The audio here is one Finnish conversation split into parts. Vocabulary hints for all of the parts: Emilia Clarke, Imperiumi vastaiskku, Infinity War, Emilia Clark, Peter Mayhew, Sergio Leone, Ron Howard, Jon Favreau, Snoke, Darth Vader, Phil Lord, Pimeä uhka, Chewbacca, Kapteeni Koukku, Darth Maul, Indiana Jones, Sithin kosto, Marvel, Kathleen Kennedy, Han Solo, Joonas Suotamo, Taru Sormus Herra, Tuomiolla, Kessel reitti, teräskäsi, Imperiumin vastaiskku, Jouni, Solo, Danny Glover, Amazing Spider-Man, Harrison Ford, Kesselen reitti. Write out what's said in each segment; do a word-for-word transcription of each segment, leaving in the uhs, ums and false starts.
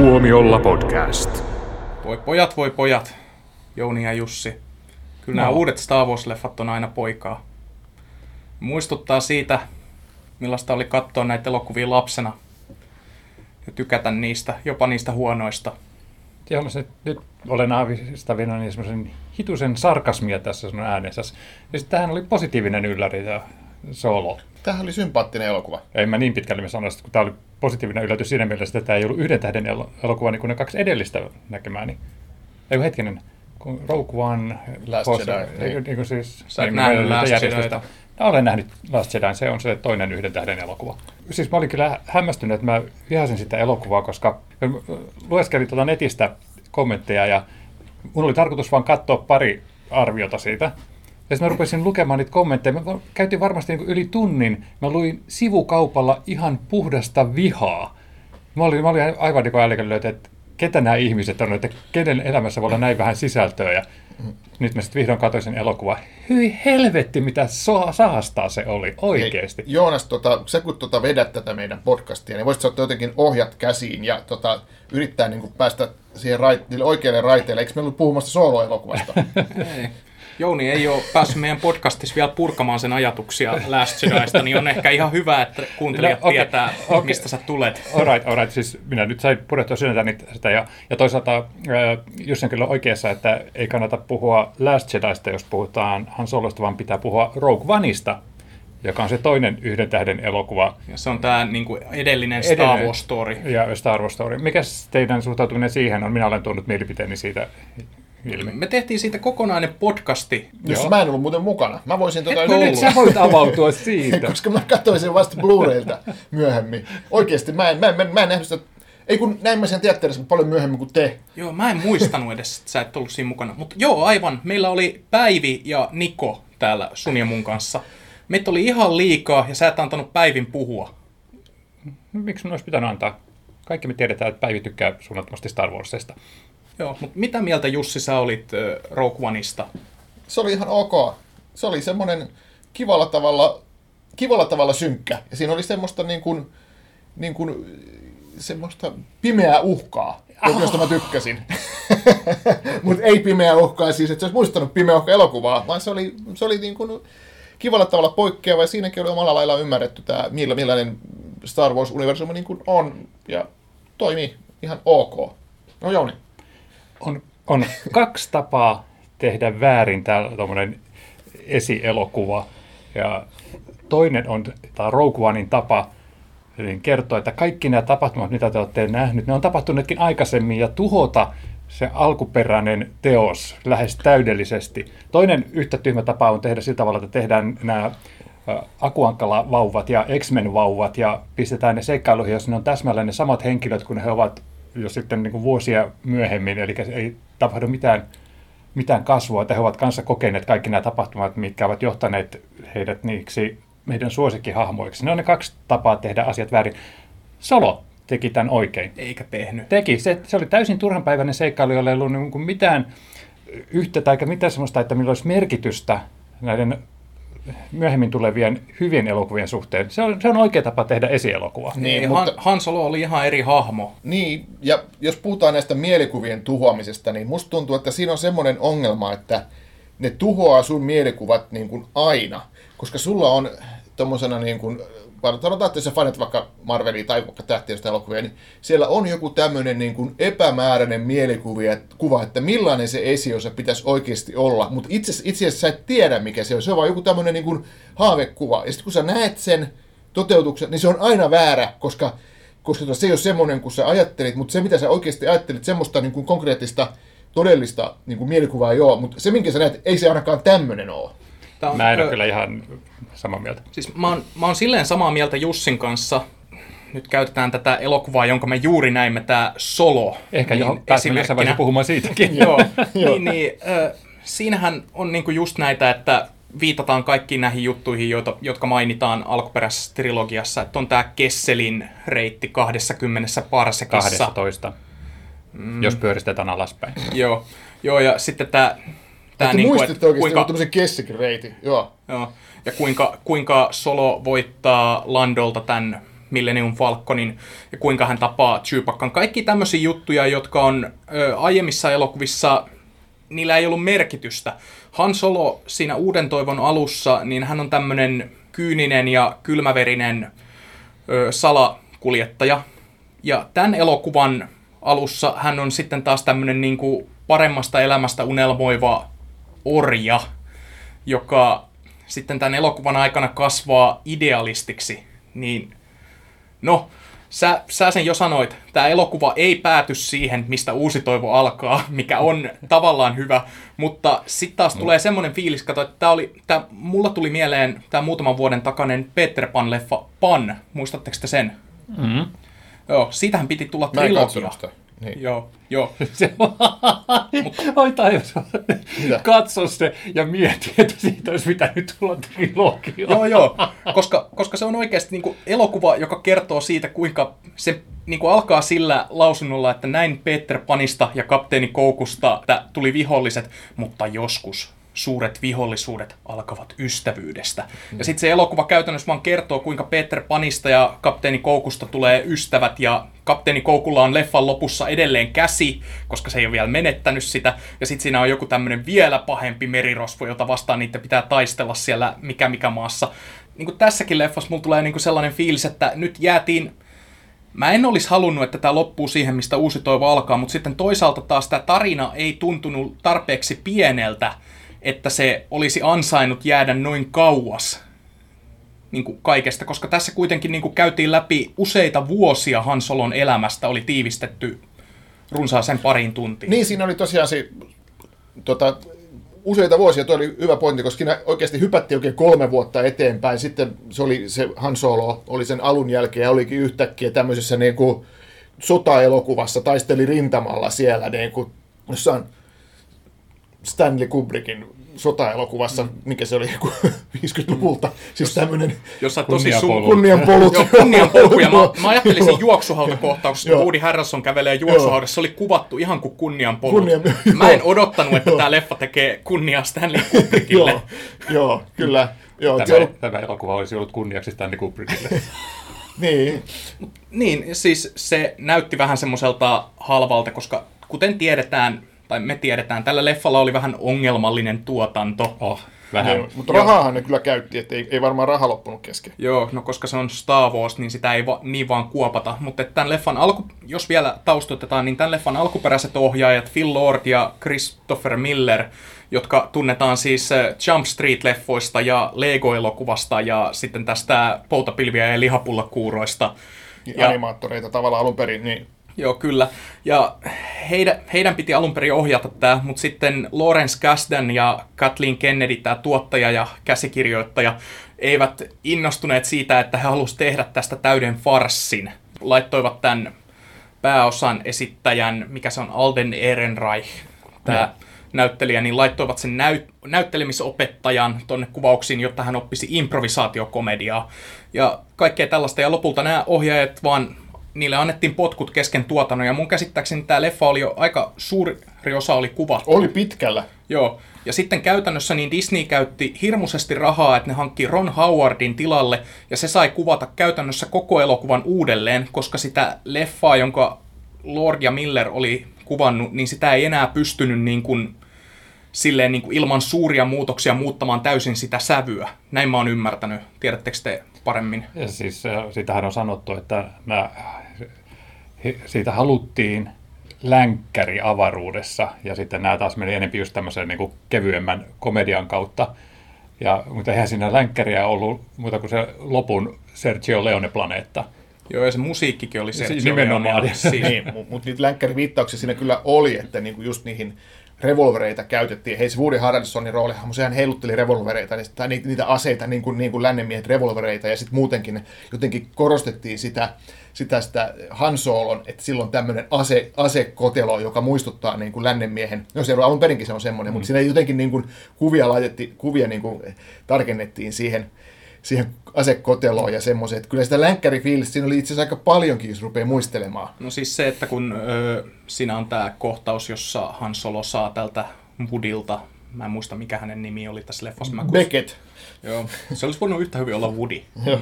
Tuomiolla podcast. Voi pojat, voi pojat, Jouni ja Jussi. Kyllä no. Nämä uudet Star Wars-leffat on aina poikaa. Muistuttaa siitä, millaista oli katsoa näitä elokuvia lapsena ja tykätä niistä, jopa niistä huonoista. Tiedätkö, nyt olen aavistavina niin semmoisen hitusen sarkasmia tässä sun äänessä. Ja tämähän oli positiivinen ylläri ja Solo. Tämähän oli sympaattinen elokuva. En mä niin pitkälle sanoa, kun tämä oli positiivinen yllätys siinä mielessä, että tämä ei ollut yhden tähden elokuva niin kuin ne kaksi edellistä näkemääni. Ei kun hetkinen, kun Rogue One, Last Jedi. Niin kuin siis... Sä et nähnyt Last Jedi. Olen nähnyt Last Jedi, se on se toinen yhden tähden elokuva. Siis mä olin kyllä hämmästynyt, että mä vihasin sitä elokuvaa, koska lueskelin tuota netistä kommentteja ja mun oli tarkoitus vaan katsoa pari arviota siitä. Ja sitten mä rupesin lukemaan niitä kommentteja. Mä käytin varmasti niin kuin yli tunnin. Mä luin sivukaupalla ihan puhdasta vihaa. Mä olin, mä olin aivan niin kuin älykällöitä, että ketä nämä ihmiset on, että kenen elämässä voi olla näin vähän sisältöä. Ja nyt mä sitten vihdoin katsoin sen elokuvaa. Hyi helvetti, mitä so- saastaa se oli oikeasti. Hei, Joonas, tota, sä kun tota vedät tätä meidän podcastia, niin voisit sä ottaa jotenkin ohjat käsiin ja tota, yrittää niin kuin päästä siihen rait- oikealle raiteelle. Eikö me ollut puhumassa Solo-elokuvasta? Jouni ei ole päässyt meidän podcastissa vielä purkamaan sen ajatuksia Last Jediista, niin on ehkä ihan hyvä, että kuuntelijat no, okay, tietää, okay. Mistä sä tulet. All right, all right. Siis minä nyt sain purettua sydäntäni sitä. Ja, ja toisaalta Jussi on kyllä oikeassa, että ei kannata puhua Last Jediista, jos puhutaan Han Solosta, vaan pitää puhua Rogue Oneista, joka on se toinen yhden tähden elokuva. Ja se on tämä niin kuin edellinen Star Wars story. Ja Star Wars story. Mikäs teidän suhtautuminen siihen on? Minä olen tuonut mielipiteeni siitä. Ilmi. Me tehtiin siitä kokonainen podcasti. Jos mä en ollut muuten mukana. Mä voisin tuota... No nyt sä voit avautua siitä. Koska mä katsoin sen vasta Blu-raylta myöhemmin. Oikeesti mä en, mä en, mä en nähnyt sitä... Ei kun näin mä sen teatterissa paljon myöhemmin kuin te. Joo, mä en muistanut edes, että sä et ollut siinä mukana. Mutta joo, aivan. Meillä oli Päivi ja Niko täällä sun ja mun kanssa. Meitä oli ihan liikaa ja sä et antanut Päivin puhua. No, miksi mun olisi pitänyt antaa? Kaikki me tiedetään, että Päivi tykkää suunnattomasti Star Warsista. Joo, mutta mitä mieltä, Jussi, sä olit äh, Rogue Oneista? Se oli ihan ok. Se oli semmoinen kivalla tavalla, kivalla tavalla synkkä. Ja siinä oli semmoista, niin kuin, niin kuin, semmoista pimeää uhkaa, oh. josta mä tykkäsin. Mutta ei pimeää uhkaa siis, että se olisi muistanut pimeä uhka elokuvaa, vaan se oli, se oli niin kuin kivalla tavalla poikkeava. Ja siinäkin oli omalla lailla ymmärretty, tämä, millainen Star Wars-universumi niin kuin on ja toimii ihan ok. No Jouni. On, on kaksi tapaa tehdä väärin tällainen esielokuva. Ja toinen on tämä Rogue Onein tapa niin kertoa, että kaikki nämä tapahtumat, mitä te olette nähneet, ne on tapahtuneetkin aikaisemmin ja tuhota se alkuperäinen teos lähes täydellisesti. Toinen yhtä tyhmä tapa on tehdä sillä tavalla, että tehdään nämä Akuankala-vauvat ja X-Men-vauvat ja pistetään ne seikkailuihin, jos ne on täsmälleen ne samat henkilöt, kun he ovat jos sitten niin kuin vuosia myöhemmin, eli ei tapahdu mitään, mitään kasvua, että he ovat kanssa kokeneet kaikki nämä tapahtumat, mitkä ovat johtaneet heidät niiksi meidän suosikkihahmoiksi. Ne on ne kaksi tapaa tehdä asiat väärin. Solo teki tämän oikein. Eikä tehnyt. Teki. Se, se oli täysin turhanpäiväinen seikkailu, jolla ei ollut niin kuin mitään yhtä tai mitään sellaista, että millä olisi merkitystä näiden myöhemmin tulevien hyvien elokuvien suhteen. Se on, se on oikea tapa tehdä esielokuva. Niin, mutta... Han Solo oli ihan eri hahmo. Niin, ja jos puhutaan näistä mielikuvien tuhoamisesta, niin musta tuntuu, että siinä on semmoinen ongelma, että ne tuhoaa sun mielikuvat niin kuin aina, koska sulla on tommosena niin kuin, sanotaan, että sä fanit vaikka Marvelia tai vaikka tähtiöstä elokuvia, niin siellä on joku tämmöinen niin kuin epämääräinen mielikuva, että millainen se esiosa pitäisi oikeasti olla, mutta itse asiassa sä et tiedä, mikä se on, se on vaan joku tämmöinen niin kuin haavekuva, ja sitten kun sä näet sen toteutuksen, niin se on aina väärä, koska, koska se ei ole semmoinen kuin sä ajattelit, mutta se mitä sä oikeasti ajattelit, semmoista niin kuin konkreettista, todellista niin kuin mielikuvaa ei ole, mutta se minkä sä näet, ei se ainakaan tämmöinen ole. On, mä en ole kyllä ihan samaa mieltä. Siis mä oon, mä oon silleen samaa mieltä Jussin kanssa. Nyt käytetään tätä elokuvaa, jonka me juuri näimme, tämä Solo. Ehkä niin joo, pääsemme jossain vaiheessa puhumaan siitäkin. Joo, niin, niin, äh, siinähän on niinku just näitä, että viitataan kaikkiin näihin juttuihin, joita, jotka mainitaan alkuperäisessä trilogiassa. Että on tämä Kesselin reitti kaksikymmentä parsekissa. kaksitoista, mm. jos pyöristetään alaspäin. Joo, joo ja sitten tämä... Tämä niin muistatte että oikeasti kuinka... tämmöisen Kesselin reitin. Joo. Joo. Ja kuinka, kuinka Solo voittaa Landolta tämän Millennium Falconin ja kuinka hän tapaa Chewbaccan. Kaikki tämmöisiä juttuja, jotka on ö, aiemmissa elokuvissa, niillä ei ollut merkitystä. Han Solo siinä Uuden toivon alussa, niin hän on tämmöinen kyyninen ja kylmäverinen ö, salakuljettaja. Ja tämän elokuvan alussa hän on sitten taas tämmöinen niin kuin paremmasta elämästä unelmoiva orja, joka sitten tämän elokuvan aikana kasvaa idealistiksi. Niin, no, sä, sä sen jo sanoit, tämä elokuva ei pääty siihen, mistä Uusi toivo alkaa, mikä on tavallaan hyvä, mutta sitten taas tulee semmoinen fiilis, kato, että tää oli, tää, mulla tuli mieleen tämä muutaman vuoden takainen Peter Pan-leffa Pan, muistatteko te sen? Mm-hmm. Joo, siitähän piti tulla trilogia. Niin. Joo, joo. Se on... Oi taivas, katso se ja mieti, että siitä olisi pitänyt tulla trilogia. Joo, joo, koska, koska se on oikeasti niin kuin elokuva, joka kertoo siitä, kuinka se niin kuin alkaa sillä lausunnolla, että näin Peter Panista ja Kapteeni Koukusta tuli viholliset, mutta joskus suuret vihollisuudet alkavat ystävyydestä. Mm. Ja sitten se elokuva käytännössä vaan kertoo, kuinka Peter Panista ja Kapteeni Koukusta tulee ystävät, ja Kapteeni Koukulla on leffan lopussa edelleen käsi, koska se ei ole vielä menettänyt sitä, ja sitten siinä on joku tämmöinen vielä pahempi merirosvo, jota vastaan niitä pitää taistella siellä mikä mikä maassa. Niin kuin tässäkin leffassa mulla tulee niin kuin sellainen fiilis, että nyt jäätiin... Mä en olisi halunnut, että tämä loppuu siihen, mistä Uusi toivo alkaa, mutta sitten toisaalta taas tämä tarina ei tuntunut tarpeeksi pieneltä, että se olisi ansainnut jäädä noin kauas niin kuin kaikesta, koska tässä kuitenkin niin kuin käytiin läpi useita vuosia Han Solon elämästä, oli tiivistetty runsaaseen pariin tuntiin. Niin, siinä oli tosiaan se tota, useita vuosia, tuo oli hyvä pointti, koska siinä oikeasti hypättiin oikein kolme vuotta eteenpäin, sitten se, oli, se Han Solo oli sen alun jälkeen ja olikin yhtäkkiä tämmöisessä niin kuin sotaelokuvassa, taisteli rintamalla siellä niin kuin jossain Stanley Kubrickin sotaelokuvassa, mikä se oli viisikymmentäluvulta, siis tämmöinen kunnianpolku. Kunnianpolku, ja mä, mä ajattelin sen juoksuhautakohtauksesta, Woody Harrelson kävelee juoksuhaudassa, se oli kuvattu ihan kuin kunnianpolku. Mä en odottanut, että tämä leffa tekee kunniaa Stanley Kubrickille. Joo, kyllä. Tämä elokuva olisi ollut kunniaksi Stanley Kubrickille. Niin. Niin, siis se näytti vähän semmoiselta halvalta, koska kuten tiedetään, tai me tiedetään, tällä leffalla oli vähän ongelmallinen tuotanto. Oh, vähän. Joo, mutta rahaahan ne kyllä käytti, että ei, ei varmaan raha loppunut kesken. Joo, no koska se on Star Wars, niin sitä ei va- niin vaan kuopata. Mutta tämän leffan alku, jos vielä taustoitetaan, niin tämän leffan alkuperäiset ohjaajat Phil Lord ja Christopher Miller, jotka tunnetaan siis Jump Street-leffoista ja Lego-elokuvasta ja sitten tästä Poutapilviä ja lihapullakuuroista. Ja, ja animaattoreita tavallaan alun perin, niin... Joo, kyllä. Ja heidän, heidän piti alun perin ohjata tämä, mutta sitten Lawrence Kasdan ja Kathleen Kennedy, tämä tuottaja ja käsikirjoittaja, eivät innostuneet siitä, että he halusivat tehdä tästä täyden farssin. Laittoivat tämän pääosan esittäjän, mikä se on, Alden Ehrenreich, tämä mm. näyttelijä, niin laittoivat sen näyt- näyttelemisopettajan tuonne kuvauksiin, jotta hän oppisi improvisaatiokomediaa. Ja kaikkea tällaista. Ja lopulta nämä ohjaajat vaan... Niille annettiin potkut kesken tuotannon, ja mun käsittääkseni tämä leffa oli jo aika suuri osa oli kuvattu. Oli pitkällä. Joo, ja sitten käytännössä niin Disney käytti hirmuisesti rahaa, että ne hankki Ron Howardin tilalle, ja se sai kuvata käytännössä koko elokuvan uudelleen, koska sitä leffaa, jonka Lord ja Miller oli kuvannut, niin sitä ei enää pystynyt niin kuin, silleen niin kuin ilman suuria muutoksia muuttamaan täysin sitä sävyä. Näin mä oon ymmärtänyt. Tiedättekö te paremmin? Ja siis sitähän on sanottu, että mä, siitä haluttiin länkkäri avaruudessa, ja sitten nämä taas meni enemmän just tämmöisen niin kuin kevyemmän komedian kautta. Ja, mutta eihän siinä länkkäriä ollut muuta kuin se lopun Sergio Leone-planeetta. Joo, ja se musiikkikin oli Sergio Leone. Nimenomaan. Niin, mutta niitä länkkäriviittauksia siinä kyllä oli, että niinku just niihin revolvereita käytettiin. Hei, se Woody Harrelsonin roolihahmo, sehän heilutteli revolvereita, tai niitä aseita, niin kuin, niin kuin lännenmiehet revolvereita, ja sitten muutenkin jotenkin korostettiin sitä, sitä, sitä Han Solon, että sillä on tämmöinen ase, asekotelo, joka muistuttaa niin kuin lännenmiehen. No se alun perinkin se on semmoinen, mm. mutta siinä jotenkin niin kuin, kuvia, laitettiin, kuvia niin kuin, tarkennettiin siihen, siihen asekoteloon ja semmoiseen. Että kyllä sitä länkkärifiilistä siinä oli itse asiassa aika paljonkin, jos rupeaa muistelemaan. No siis se, että kun öö, siinä on tämä kohtaus, jossa Han Solo saa tältä Woodylta, mä en muista mikä hänen nimi oli tässä leffassa. Mä kun... Beckett. Joo. Se olisi voinut yhtä hyvin olla Woody. Joo.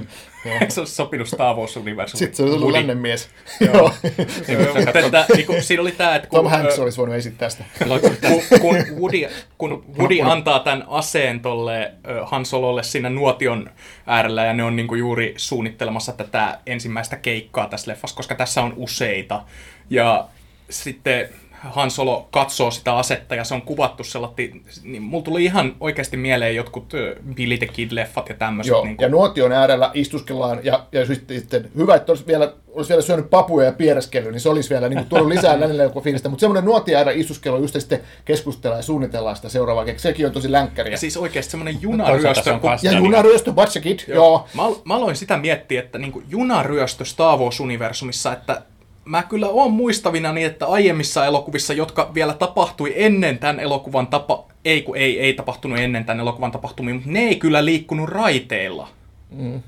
Se olisi sopinut Star Wars-universumille. Sitten se olisi ollut lännen mies. Joo. Siinä oli tämä, että kun... Tom Hanks olisi voinut esittää sitä. Kun Woody, kun Woody antaa tämän aseen tolle Han Sololle siinä nuotion äärellä, ja ne on niinku juuri suunnittelemassa tätä ensimmäistä keikkaa tässä leffassa, koska tässä on useita. Ja sitten... Han Solo katsoo sitä asetta ja se on kuvattu sellatti, niin mulla tuli ihan oikeasti mieleen jotkut Billy the Kid-leffat ja tämmöiset. Joo, niin kuin... ja nuotion äärellä istuskellaan ja, ja sitten hyvä, että olisi vielä, olisi vielä syönyt papuja ja pieräskelyä, niin se olisi vielä niin kuin, tuonut lisää lännellä joku fiilistä, mutta semmoinen nuotion äärellä istuskelu, just sitten keskustellaan ja suunnitellaan sitä seuraavaa, sekin on tosi länkkäriä. Ja siis oikeasti semmoinen junaryöstö. On ja junaryöstö, watch the kid, joo. joo. Mä, mä aloin sitä miettiä, että niin kuin junaryöstö Star Wars-universumissa, että mä kyllä oon muistavina niin, että aiemmissa elokuvissa, jotka vielä tapahtui ennen tämän elokuvan tapa... Ei kun ei, ei tapahtunut ennen tämän elokuvan tapahtumia, mutta ne ei kyllä liikkunut raiteilla. Mm. Et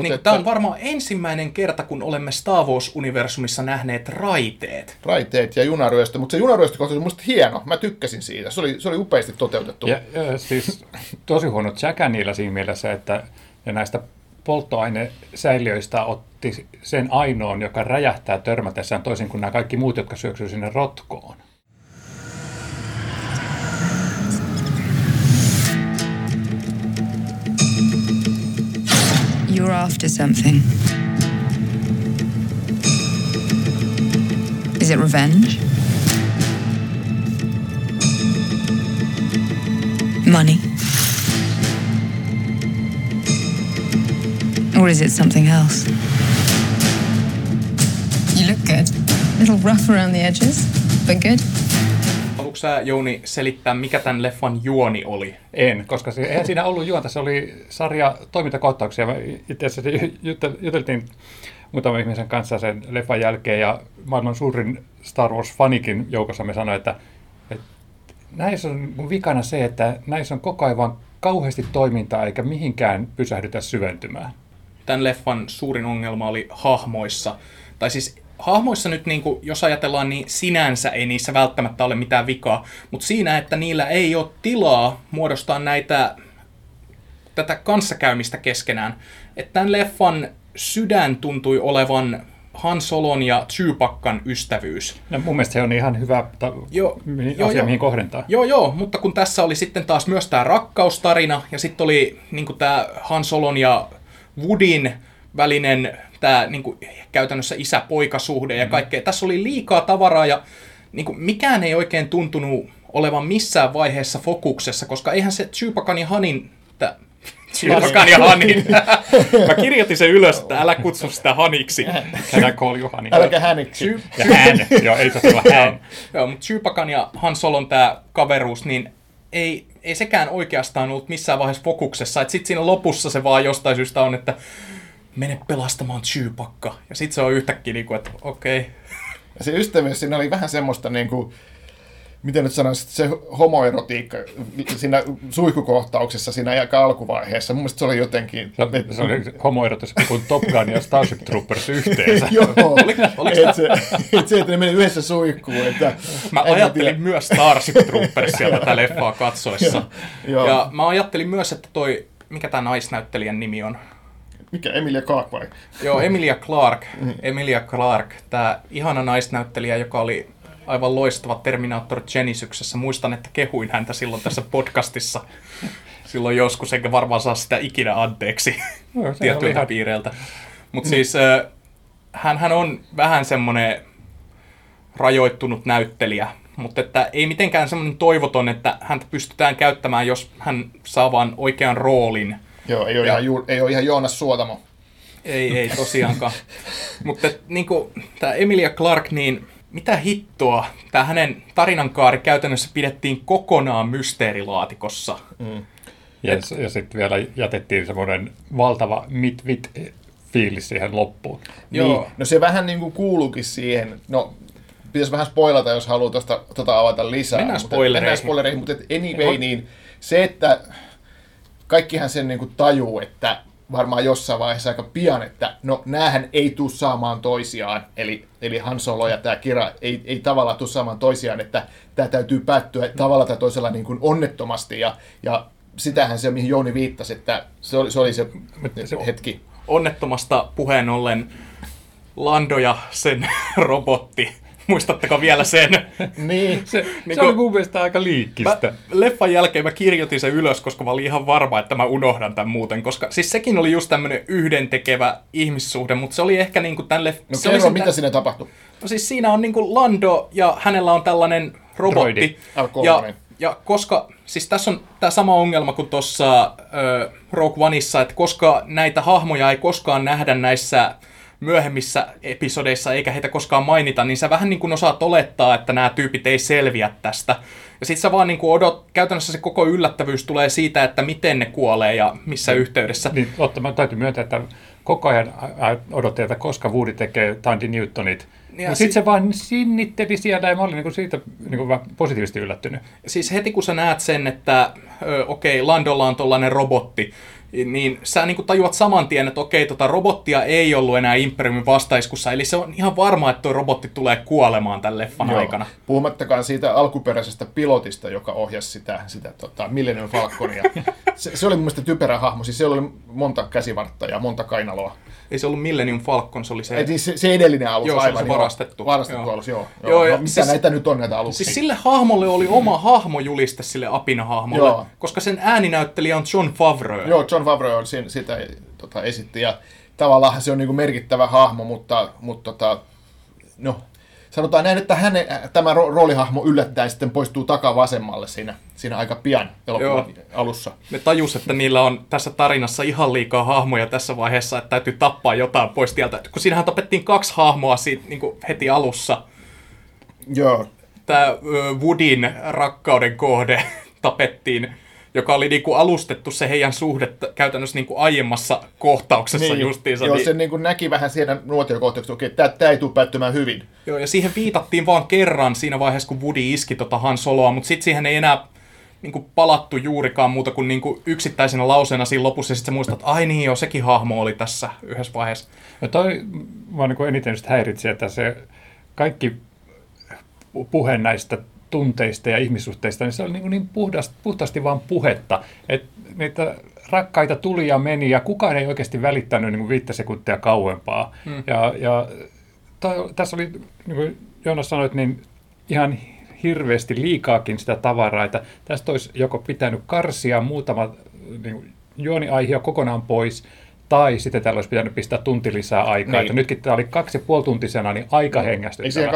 niin, että... Tämä on varmaan ensimmäinen kerta, kun olemme Star Wars-universumissa nähneet raiteet. Raiteet ja junaryöstö, mutta se junaryöstö kohta oli musta hieno. Mä tykkäsin siitä. Se oli, se oli upeasti toteutettu. Ja, ja, siis tosi huono tsäkä niillä siinä mielessä, että ja näistä... polttoainesäiliöistä otti sen ainoan, joka räjähtää törmätessään toisin kuin nämä kaikki muut, jotka syöksyy sinne rotkoon. You're after something. Is it revenge? Money? Or is it something else? You look good. A little rough around the edges, but good. Haluatko sä, Jouni, selittää, mikä tämän leffan juoni oli? En, koska se, eihän siinä ollut juonta. Se oli sarja toimintakohtauksia. Itse asiassa juteltiin muutaman ihmisen kanssa sen leffan jälkeen, ja maailman suurin Star Wars-fanikin joukossa me sanoi, että, että näissä on vikana se, että näissä on koko ajan vaan kauheasti toimintaa, eikä mihinkään pysähdytä syventymään. Tämän leffan suurin ongelma oli hahmoissa. Tai siis hahmoissa nyt, niin kuin, jos ajatellaan, niin sinänsä ei niissä välttämättä ole mitään vikaa. Mutta siinä, että niillä ei ole tilaa muodostaa näitä, tätä kanssakäymistä keskenään. Että tämän leffan sydän tuntui olevan Han Solon ja Chewbaccan ystävyys. No, mun mielestä se on ihan hyvä ta- joo, asia, joo, mihin kohdentaa. Joo, joo, mutta kun tässä oli sitten taas myös tämä rakkaustarina, ja sitten oli niin kuin tämä Han Solon ja... Woodyn välinen tämä niin käytännössä isä-poikasuhde ja kaikkea. Mm. Tässä oli liikaa tavaraa ja niin kuin, mikään ei oikein tuntunut olevan missään vaiheessa fokuksessa, koska eihän se Chewbaccan ja Hanin... Tä, Chewbaccan ja Hanin. Mä kirjoitin sen ylös, että älä kutsu sitä Haniksi. Älä kolju Hanin. Äläkä Häniksi. Chew... Ja hän. Joo, ei se ole hän. Joo, mutta Chewbaccan ja Han Solon tämä kaveruus, niin ei... ei sekään oikeastaan ollut missään vaiheessa fokuksessa. Sitten siinä lopussa se vaan jostain syystä on, että mene pelastamaan Chewbacca. Ja sitten se on yhtäkkiä, niin kuin, että okei. Okay. Ja se ystävyys siinä oli vähän semmoista, niin kuin, miten nyt sanoisit, se homoerotiikka siinä suihkukohtauksessa siinä aika alkuvaiheessa. Mun mielestä se oli jotenkin... Se, se oli homoerotiikka kuin Top Gun ja Starship Troopers yhteensä. Joo, että se, et se, että ne meni yhdessä suihkuun. Että, mä ajattelin tiedä. Myös Starship Troopersia tätä leffaa katsoessa. Joo, ja mä ajattelin myös, että toi, mikä tää naisnäyttelijän nimi on? Mikä, Emilia Clark vai? Joo, Emilia Clark. Emilia Clark, tää ihana naisnäyttelijä, joka oli... aivan loistava Terminaattori Jenisyksessä. Muistan, että kehuin häntä silloin tässä podcastissa. Silloin joskus, enkä varmaan saa sitä ikinä anteeksi no, tietyiltä piireiltä. Mutta siis hän on vähän semmoinen rajoittunut näyttelijä, mutta että ei mitenkään semmoinen toivoton, että häntä pystytään käyttämään, jos hän saa vaan oikean roolin. Joo, ei ole, ja... ihan, ei ole ihan Joonas Suotamo. Ei, ei tosiaankaan. Mutta niin tämä Emilia Clarke, niin... mitä hittoa? Tämä hänen tarinankaari käytännössä pidettiin kokonaan mysteerilaatikossa. Mm. Yes, ja sitten vielä jätettiin semmoinen valtava mit-vit-fiilis siihen loppuun. Joo. Niin. No se vähän niin kuin kuuluukin siihen. No, pitäisi vähän spoilata, jos haluaa tuosta tota avata lisää. Mennään spoilereihin. Mennään spoilereihin, mutta anyway, niin se, että kaikkihan sen niin kuin tajuu, että varmaan jossain vaiheessa aika pian, että no näähän ei tule saamaan toisiaan, eli, eli Han Solo ja tämä Kira ei, ei tavallaan tule saamaan toisiaan, että tämä täytyy päättyä tavalla tai toisella niin kuin onnettomasti, ja, ja sitähän se, mihin Jouni viittasi, että se oli se, oli se, se hetki. Onnettomasta puheen ollen Lando ja sen robotti. Muistatteko vielä sen? Niin, se, se niin kun, oli mun mielestä aika liikkistä. Mä, leffan jälkeen mä kirjoitin sen ylös, koska mä olin ihan varma, että mä unohdan tämän muuten. Koska, siis sekin oli just tämmönen yhdentekevä ihmissuhde, mutta se oli ehkä niinku tämän leff... No kerro, mitä tämän... siinä tapahtui? No siis siinä on niinku Lando ja hänellä on tällainen robotti. Ja, ja koska, siis tässä on tämä sama ongelma kuin tuossa äh, Rogue Oneissa, että koska näitä hahmoja ei koskaan nähdä näissä... myöhemmissä episodeissa, eikä heitä koskaan mainita, niin sä vähän niin kuin osaat olettaa, että nämä tyypit ei selviä tästä. Ja sit sä vaan niin kuin odot, käytännössä se koko yllättävyys tulee siitä, että miten ne kuolee ja missä yhteydessä. Niin, Lotta, mä täytyy myöntää, että koko ajan odotin, että koska Woody tekee Tandy Newtonit. Ja sit, sit se vaan sinnitteli siellä ja mä olin niin kuin siitä niin kuin positiivisesti yllättynyt. Siis heti kun sä näet sen, että okei, okay, Landolla on tollainen robotti, niin sä niinku tajuat saman tien, että okei, tota robottia ei ollut enää Imperiumin vastaiskussa, eli se on ihan varma, että tuo robotti tulee kuolemaan tämän leffan Joo. aikana. Puhumattakaan siitä alkuperäisestä pilotista, joka ohjasi sitä, sitä tota Millennium Falconia. se, se oli mun mielestä typerä hahmo, siis siellä oli monta käsivartta ja monta kainaloa. Ei se ollut Millennium Falcon, se oli se... Ei, se, se edellinen alus. Joo, se aivan, se varastettu. Varastettu joo. alus, joo. joo. joo no, mitä siis, näitä nyt on näitä aluksia? Siis sille hahmolle oli oma hahmojuliste sille apinahahmolle, joo. koska sen ääninäyttelijä on Jon Favreau. Joo, Jon Favreau sen, sitä tota, esitti ja tavallaan se on niin kuin merkittävä hahmo, mutta, mutta tota, no, sanotaan näin, että hänen, tämä roolihahmo yllättäen sitten poistuu takavasemmalle siinä, siinä aika pian elokuvan alussa. Me tajus, että niillä on tässä tarinassa ihan liikaa hahmoja tässä vaiheessa, että täytyy tappaa jotain pois tieltä. Kun siinähän tapettiin kaksi hahmoa siitä, niin kuin heti alussa. Joo. Tämä Woodyn rakkauden kohde tapettiin, joka oli niinku alustettu se heidän suhdetta käytännössä niinku aiemmassa kohtauksessa niin, justiinsa. Joo, niin... se niinku näki vähän siinä nuotiokohtauksessa, okei, okay, tämä ei tule päättymään hyvin. Joo, ja siihen viitattiin vaan kerran siinä vaiheessa, kun Woody iski tota Han Soloa, mutta sitten siihen ei enää niinku palattu juurikaan muuta kuin niinku yksittäisenä lauseena siinä lopussa, ja sitten sä muistat, että ai niin joo, sekin hahmo oli tässä yhdessä vaiheessa. No toi vaan niinku eniten just häiritsi, että se kaikki puhe näistä tunteista ja ihmissuhteista, niin se oli niin, niin puhdast, puhtaasti vaan puhetta. Et niitä rakkaita tuli ja meni, ja kukaan ei oikeasti välittänyt niin kuin viittä sekuntia kauempaa. Mm. Ja, ja to, tässä oli, niin kuin Joonas sanoit, niin ihan hirveästi liikaakin sitä tavaraa, että tästä olisi joko pitänyt karsia muutama niin juoniaihio kokonaan pois, tai sitten täällä olisi pitänyt pistää tunti lisää aikaa. Niin. Että nytkin tämä oli kaksi ja puoli tuntisena, niin aika no. hengästyttävä. Ei siellä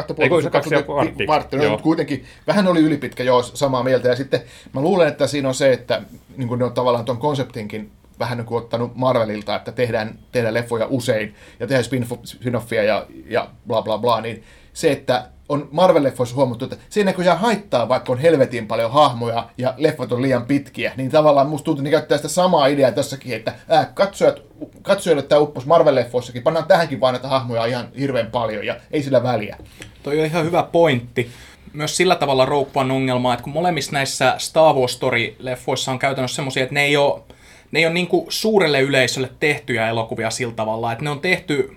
kahta puoli tuntia, mutta kuitenkin vähän oli ylipitkä, joo, samaa mieltä. Ja sitten mä luulen, että siinä on se, että niin kuin ne on tavallaan tuon konseptinkin vähän niin kuin ottanut Marvelilta, että tehdään, tehdään leffoja usein ja tehdään spin-offia ja, ja bla bla bla, niin se, että on Marvel-leffoissa huomattu, että siinä kun haittaa, vaikka on helvetin paljon hahmoja ja leffot on liian pitkiä, niin tavallaan musta tuntuu, että ne käyttää sitä samaa ideaa tässäkin, että äh, katsojat, katsojille tämä uppos Marvel-leffoissakin, pannaan tähänkin vaan näitä hahmoja ihan hirveän paljon ja ei sillä väliä. Toi on ihan hyvä pointti. Myös sillä tavalla Rogue One ongelmaa, että kun molemmissa näissä Star Wars Story-leffoissa on käytännössä semmoisia, että ne ei ole, ne ei ole niin kuin suurelle yleisölle tehtyjä elokuvia sillä tavalla, että ne on tehty,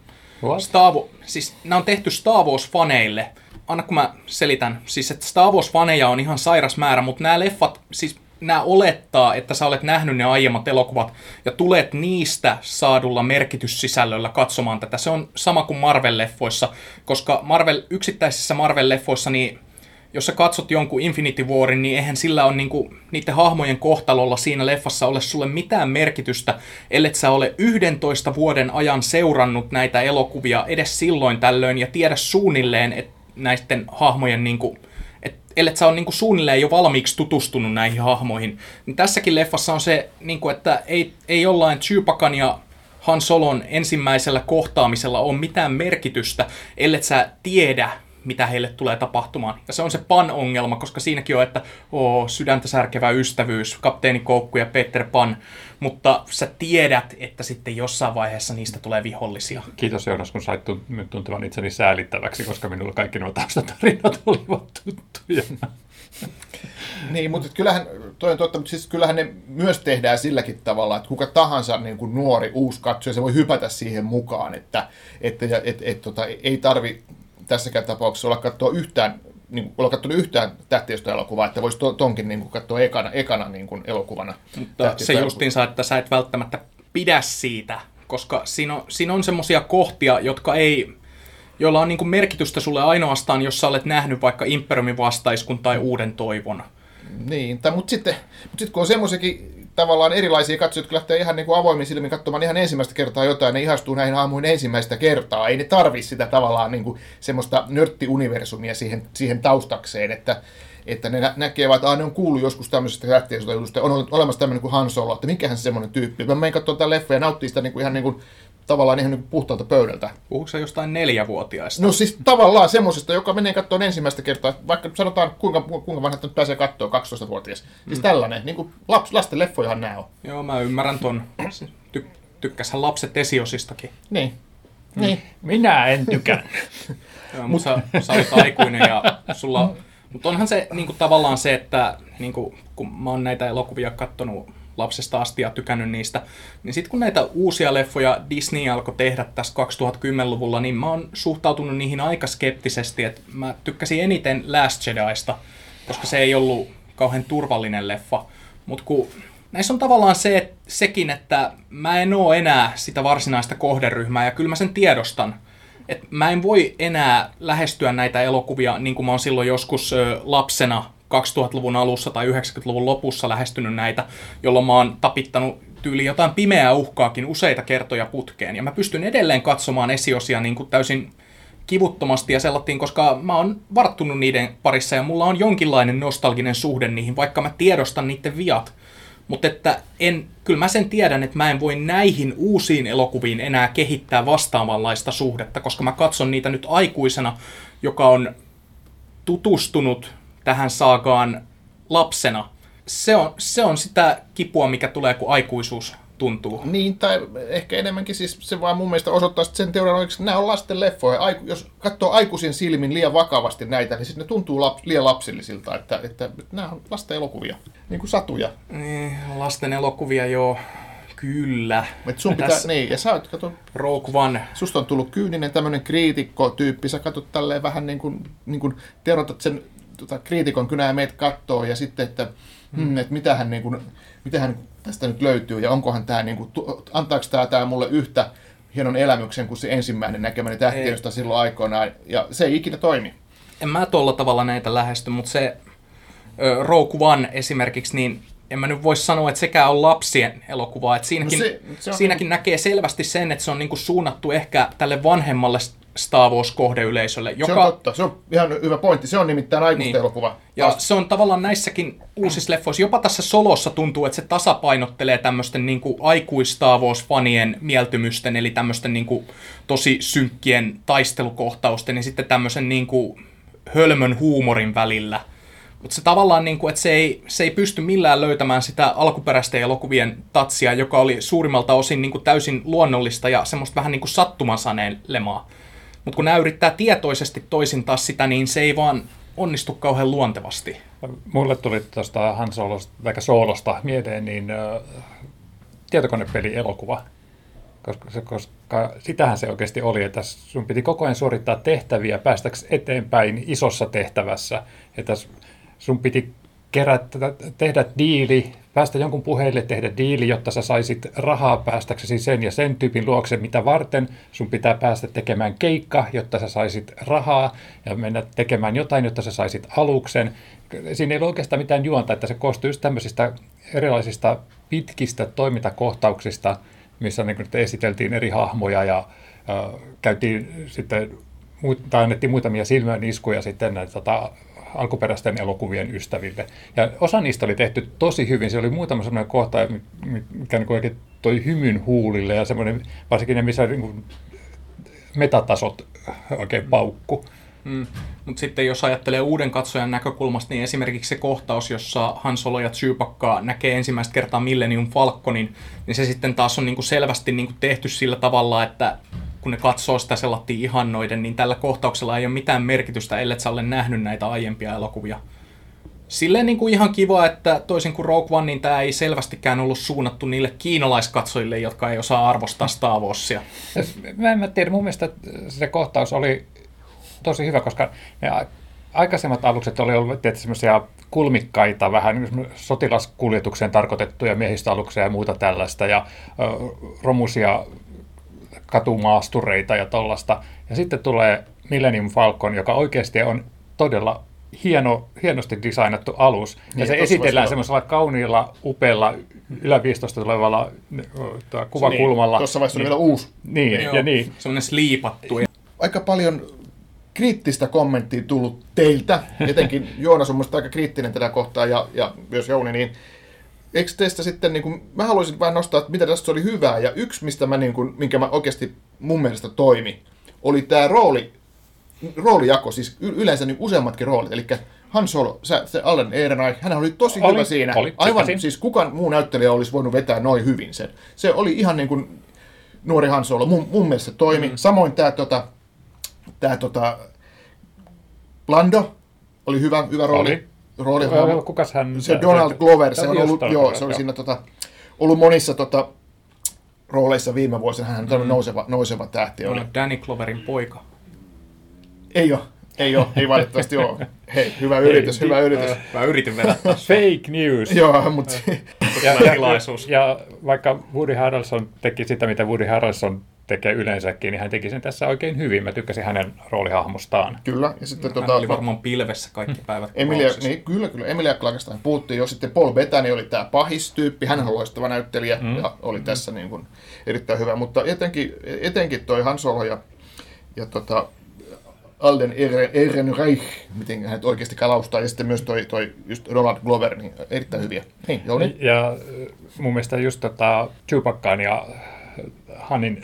Star, siis, ne on tehty Star Wars-faneille. Anna kun mä selitän, siis että Star Wars-faneja on ihan sairas määrä, mutta nämä leffat, siis nämä olettaa, että sä olet nähnyt ne aiemmat elokuvat ja tulet niistä saadulla merkityssisällöllä katsomaan tätä. Se on sama kuin Marvel-leffoissa, koska Marvel, yksittäisissä Marvel-leffoissa, niin jos sä katsot jonkun Infinity Warin, niin eihän sillä ole niinku, niiden hahmojen kohtalolla siinä leffassa ole sulle mitään merkitystä, ellet sä ole yhdentoista vuoden ajan seurannut näitä elokuvia edes silloin tällöin ja tiedä suunnilleen, että näiden hahmojen, niin kuin, et, ellet sä ole niin kuin suunnilleen jo valmiiksi tutustunut näihin hahmoihin, niin tässäkin leffassa on se, niin kuin, että ei, ei jollain Chewbaccan ja Han Solon ensimmäisellä kohtaamisella ole mitään merkitystä, ellet sä tiedä, mitä heille tulee tapahtumaan. Ja se on se Pan-ongelma, koska siinäkin on, että oo, sydäntä särkevä ystävyys, Kapteeni Koukku ja Peter Pan, mutta sä tiedät, että sitten jossain vaiheessa niistä tulee vihollisia. Kiitos Joonas, kun sait tunt- tuntevan itseni säälittäväksi, koska minulla kaikki nuo taustatarinat olivat tuttuja. Niin, mutta kyllähän, toi on totta, mutta siis kyllähän ne myös tehdään silläkin tavalla, että kuka tahansa niin kuin nuori, uusi katsoja, se voi hypätä siihen mukaan, että et, et, et, et, tota, ei tarvi tässäkään tapauksessa olla katsoa yhtään niin kuin, ole katsonut yhtään tähtiöstä-elokuvaa, että voisi to, tonkin niin kuin, katsoa ekana, ekana niin kuin, elokuvana. Mutta se justiinsa, että sä et välttämättä pidä siitä, koska siinä on, siinä on semmoisia kohtia, jotka ei, joilla on niin kuin merkitystä sulle ainoastaan, jos sä olet nähnyt vaikka Imperiumin vastaiskun tai Uuden toivon. Niin, tai, mutta sitten mut sit, kun on semmoisiakin tavallaan erilaisia katsoja, jotka lähtee ihan niin kuin avoimin silmin katsomaan ihan ensimmäistä kertaa jotain, ne ihastuu näihin hahmoihin ensimmäistä kertaa. Ei ne tarvitse sitä tavallaan niin kuin semmoista nörttiuniversumia siihen, siihen taustakseen, että, että ne nä- näkevät, että ah, ne on kuullut joskus tämmöisestä lähteisotajutusta, on olemassa tämmöinen kuin Han Solo, että minkähän se semmoinen tyyppi. Mä menen katsomaan tämän leffan ja nauttii sitä niin kuin ihan niin kuin tavallaan ihan niin puhtaalta pöydältä. Puhuuko sä jostain neljävuotiaista? No siis tavallaan semmoisesta, joka menee katsomaan ensimmäistä kertaa, vaikka sanotaan kuinka, kuinka vanha nyt pääsee katsoa kaksitoistavuotias. Siis mm. tällainen, niin kuin laps, lasten leffojahan nämä on. Joo, mä ymmärrän ton. Ty, tykkäshän lapset esiosistakin. Niin. Mm. niin. Minä en tykännyt. Joo, mutta sä, sä olet aikuinen ja sulla... Mutta onhan se niin kuin, tavallaan se, että niin kuin, kun mä oon näitä elokuvia katsonut lapsesta asti ja tykännyt niistä, niin sitten kun näitä uusia leffoja Disney alkoi tehdä tässä kaksituhattakymmenluvulla, niin mä oon suhtautunut niihin aika skeptisesti, että mä tykkäsin eniten Last Jedistä, koska se ei ollut kauhean turvallinen leffa, mutta kun näissä on tavallaan se, sekin, että mä en oo enää sitä varsinaista kohderyhmää, ja kyllä mä sen tiedostan, että mä en voi enää lähestyä näitä elokuvia niin kuin mä oon silloin joskus lapsena kaksituhattaluvun alussa tai yhdeksänkymmentäluvun lopussa lähestynyt näitä, jolloin mä oon tapittanut tyyliin jotain pimeää uhkaakin useita kertoja putkeen. Ja mä pystyn edelleen katsomaan esiosia niin kuin täysin kivuttomasti ja sellattiin, koska mä oon varttunut niiden parissa ja mulla on jonkinlainen nostalginen suhde niihin, vaikka mä tiedostan niiden viat. Mutta että en, kyllä mä sen tiedän, että mä en voi näihin uusiin elokuviin enää kehittää vastaavanlaista suhdetta, koska mä katson niitä nyt aikuisena, joka on tutustunut tähän saakaan lapsena. Se on, se on sitä kipua, mikä tulee, kun aikuisuus tuntuu. Niin, tai ehkä enemmänkin siis se vaan mun mielestä osoittaa sen teorian oikeasti, että nämä on lasten leffoja. Aiku, jos katsoo aikuisen silmin liian vakavasti näitä, niin sitten ne tuntuu laps, liian lapsillisilta, että, että, että nämä on lasten elokuvia, niin kuin satuja. Niin, lasten elokuvia, joo. Kyllä. Et sun pitää, Täs... niin, ja sä oot, kato, Rogue One. Susta on tullut kyyninen tämmöinen kriitikko-tyyppi, sä katot tälleen vähän niin kuin, niin kuin terotat sen Tota, kriitikon kynää meitä kattoo ja sitten, että, hmm. hmm, että mitähän, niin kuin, mitähän tästä nyt löytyy ja onkohan tämä, niin kuin, antaako tämä, tämä mulle yhtä hienon elämyksen kuin se ensimmäinen näkemäni tähtiöstä silloin aikoinaan ja se ei ikinä toimi. En mä tuolla tavalla näitä lähesty, mutta se ö, Rogue One esimerkiksi, niin en mä nyt voi sanoa, että sekään on lapsien elokuvaa. Että siinäkin no se, se on... siinäkin näkee selvästi sen, että se on niin kuin suunnattu ehkä tälle vanhemmalle Star Wars-kohdeyleisölle. Joka... Se on totta. Se on ihan hyvä pointti. Se on nimittäin aikuisten elokuva. Niin. Ja As... se on tavallaan näissäkin uusissa leffoissa. Jopa tässä Solossa tuntuu, että se tasapainottelee tämmöisten niin kuin aikuis-Star Wars-fanien mieltymysten, eli tämmöisten niin kuin tosi synkkien taistelukohtausten ja sitten tämmöisen niin kuin hölmön huumorin välillä. Mutta se tavallaan, niin kuin, että se ei, se ei pysty millään löytämään sitä alkuperäisten elokuvien tatsia, joka oli suurimmalta osin niin kuin täysin luonnollista ja semmoista vähän niin kuin sattumansanelemaa. Mutta kun nämä yrittää tietoisesti toisintaa sitä, niin se ei vaan onnistu kauhean luontevasti. Mulle tuli tuosta Han Solosta, vaikka Solosta mieleen, niin äh, tietokonepelielokuva. Koska, koska sitähän se oikeasti oli, että sun piti koko ajan suorittaa tehtäviä päästäksi eteenpäin isossa tehtävässä. Että sun piti kerätä, tehdä diili, päästä jonkun puheille tehdä diili, jotta sä saisit rahaa päästäksesi sen ja sen tyypin luokse, mitä varten sun pitää päästä tekemään keikka, jotta sä saisit rahaa ja mennä tekemään jotain, jotta sä saisit aluksen. Siinä ei ole oikeastaan mitään juonta, että se koostuu just tämmöisistä erilaisista pitkistä toimintakohtauksista, missä niin esiteltiin eri hahmoja ja äh, käytiin sitten, tai annettiin muutamia silmäniskuja sitten näitä tota, alkuperäisten elokuvien ystäville. Ja osa niistä oli tehty tosi hyvin. Se oli muutama sellainen kohta, mikä niin oikein toi hymyn huulille ja semmoinen, varsinkin ne, missä niin metatasot oikein paukku. Mm. Mutta sitten jos ajattelee uuden katsojan näkökulmasta, niin esimerkiksi se kohtaus, jossa Han Solo ja Chewbacca näkee ensimmäistä kertaa Millennium Falconin, niin se sitten taas on niinku selvästi niinku tehty sillä tavalla, että kun ne katsoo sitä sellattiin ihannoiden, niin tällä kohtauksella ei ole mitään merkitystä, ellet sä ole nähnyt näitä aiempia elokuvia. Silleen niinku ihan kiva, että toisin kuin Rogue One, niin tämä ei selvästikään ollut suunnattu niille kiinalaiskatsojille, jotka ei osaa arvostaa Star Warsia. Mä en mä tiedä, mun mielestä se kohtaus oli tosi hyvä, koska ne aikaisemmat alukset oli ollut tietysti semmoisia kulmikkaita, vähän niin sotilaskuljetukseen tarkoitettuja miehistöaluksia ja muuta tällaista, ja ö, romusia katumaastureita ja tollaista. Ja sitten tulee Millennium Falcon, joka oikeasti on todella hieno, hienosti designattu alus, niin, ja se esitellään semmoisella kauniilla, upealla, yläviistosta tulevalla kuvakulmalla. Niin, tuossa vaiheessa niin, vielä uusi. Niin, niin, ja niin. Semmoinen sliipattu. Aika paljon kriittistä kommenttia tullut teiltä, etenkin Joonas on musta aika kriittinen tätä kohtaa, ja, ja myös Jouni, niin eikö teistä sitten, niin kun, mä haluaisin vain nostaa, että mitä tässä oli hyvää, ja yksi, mistä mä, niin kun, minkä mä oikeasti mun mielestä toimi, oli tämä rooli, roolijako, siis yleensä niin useammatkin roolit, eli Han Solo, sä, se Alden Ehrenreich, hän oli tosi oli, hyvä siinä, oli, aivan tsekkasin. Siis kukaan muu näyttelijä olisi voinut vetää noin hyvin sen. Se oli ihan niin kuin nuori Han Solo, mun, mun mielestä se toimi, mm. samoin tämä tota, Tämä tota, Lando oli hyvä, hyvä rooli. Oli. rooli hän, Kukas hän? Se Donald se, Glover, se on ollut, joo, Glover, se oli joo. siinä tota, ollut monissa tota, rooleissa viime vuosina, hän mm. on nouseva, nouseva tähti. Oli Danny Gloverin poika. Ei ole, ei ole, ei valitettavasti ole. Hei, hyvä yritys, hyvä yritys. Mä yritin verrata. Fake news. Joo, mutta... ja, ja, ja vaikka Woody Harrelson teki sitä, mitä Woody Harrelson tekee yleensäkin, niin hän teki sen tässä oikein hyvin. Mä tykkäsin hänen roolihahmostaan. Kyllä. Ja sitten, hän tuota, oli varmaan pilvessä kaikki päivät. Emilia, niin, kyllä, kyllä. Emilia Clarkista puhuttiin jo. Sitten Paul Bettany oli tämä pahistyyppi. Hän on loistava näyttelijä mm. ja oli mm. tässä niin kuin erittäin hyvä. Mutta etenkin, etenkin toi Han Solo ja, ja tota Alden Ehrenreich, miten hän oikeasti kalaustaa. Ja sitten myös toi, toi just Donald Glover, niin erittäin hyviä. Hei, Jouni. Ja mun mielestä just tota Chewbaccaan ja Hanin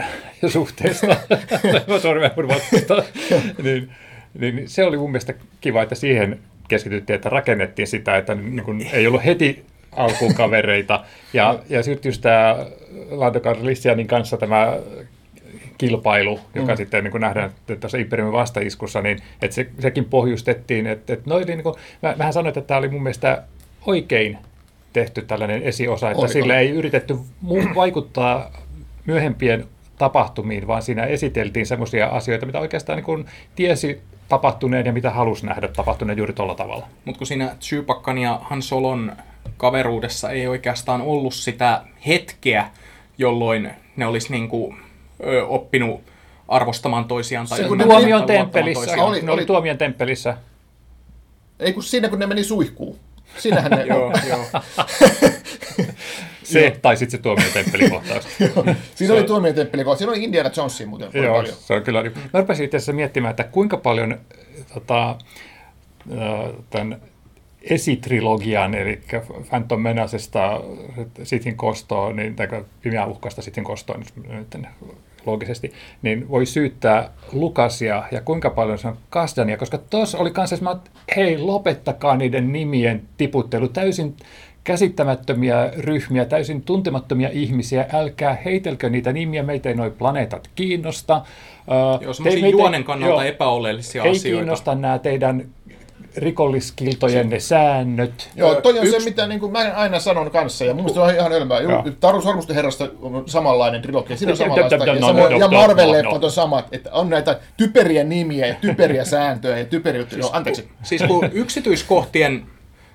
suhteesta, niin, niin se oli mun mielestä kiva, että siihen keskityttiin, että rakennettiin sitä, että niin kun ei ollut heti alkuun kavereita. Ja, ja sitten just tämä Lando Calrissianin kanssa tämä kilpailu, joka mm. sitten niin kun nähdään tässä Imperiumin vastaiskussa, niin että se, sekin pohjustettiin. Että, että no, niin kun, mä, mähän sanoin, että tämä oli mun mielestä oikein tehty tällainen esiosa, että sillä ei yritetty vaikuttaa myöhempien tapahtumiin, vaan siinä esiteltiin semmoisia asioita, mitä oikeastaan niin kuin tiesi tapahtuneen ja mitä halusi nähdä tapahtuneen juuri tuolla tavalla. Mutta kun siinä Chewbaccan ja Han Solon kaveruudessa ei oikeastaan ollut sitä hetkeä, jolloin ne olisi niin kuin, ö, oppinut arvostamaan toisiaan. Tai se, kun ne tuomion temppelissä. Ne oli, oli tuomion temppelissä. Ei kun siinä, kun ne meni suihkuun. Sinähän ne... joo, joo. Se, tai sitten se tuomiotemppelikohtaus. Siinä oli tuomiotemppelikohtaus. Siinä oli Indiana Jonesia muuten. Joo, se on kyllä. Mä rupesin itse asiassa miettimään, että kuinka paljon tota, tämän esitrilogian, eli Phantom Menacesta, Sithin kostoon, niin, tai Pimeän uhkasta Sithin kostoon nyt loogisesti, niin voi syyttää Lucasia ja kuinka paljon se on Kasdania, koska tuossa oli kanssa, että hei, lopettakaa niiden nimien tiputtelu täysin käsittämättömiä ryhmiä, täysin tuntemattomia ihmisiä, älkää heitelkö niitä nimiä, meitä ei noi planeetat kiinnosta. Joo, semmoisia meitä, juonen kannalta jo, epäoleellisia ei asioita. Ei kiinnosta nämä teidän rikolliskiltojen ne säännöt. Joo, toi on Yks... se, mitä niin kuin mä aina sanon kanssa, ja mun mielestä on ihan hölmää. Taru Sormusten herrasta on samanlainen trilogia, siinä on samanlaista, ja Marvel-leffat on samat, että on näitä typeriä nimiä ja typeriä sääntöjä ja typeriä... Joo, anteeksi. Siis kun yksityiskohtien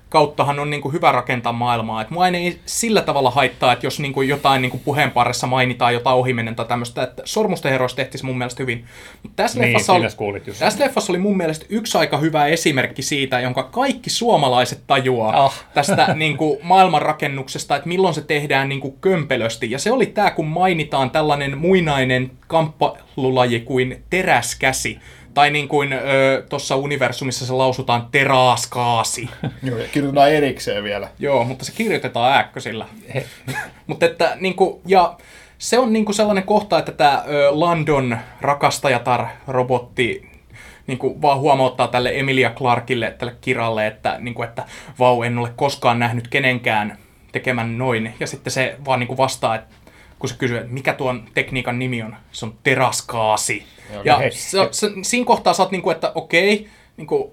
kauttahan on niin kuin hyvä rakentaa maailmaa. Et mua ei sillä tavalla haittaa, että jos niin kuin jotain niin kuin puheenparressa mainitaan jotain ohimennen tai tämmöistä, että Sormusten herroista tehtiin mun mielestä hyvin. Mutta tässä, niin, leffassa oli, tässä leffassa oli mun mielestä yksi aika hyvä esimerkki siitä, jonka kaikki suomalaiset tajuaa ah. tästä niin kuin maailmanrakennuksesta, että milloin se tehdään niin kuin kömpelösti. Ja se oli tämä, kun mainitaan tällainen muinainen kamppailulaji kuin teräskäsi. Tai niin kuin tuossa universumissa se lausutaan teräskäsi. Joo, ja kirjoitetaan erikseen vielä. Joo, mutta se kirjoitetaan ääkkösillä. Mutta että niin kuin, ja se on niin kuin sellainen kohta, että tämä Landon rakastajatar-robotti niin kuin vaan huomauttaa tälle Emilia Clarkille, tälle Kiralle, että, niin kuin, että vau, en ole koskaan nähnyt kenenkään tekemän noin. Ja sitten se vaan niin kuin vastaa, että kun se kysyy, että mikä tuon tekniikan nimi on, se on teräskäsi. Ja se, se, siinä kohtaa sä oot niin kuin, että okei, niin kuin,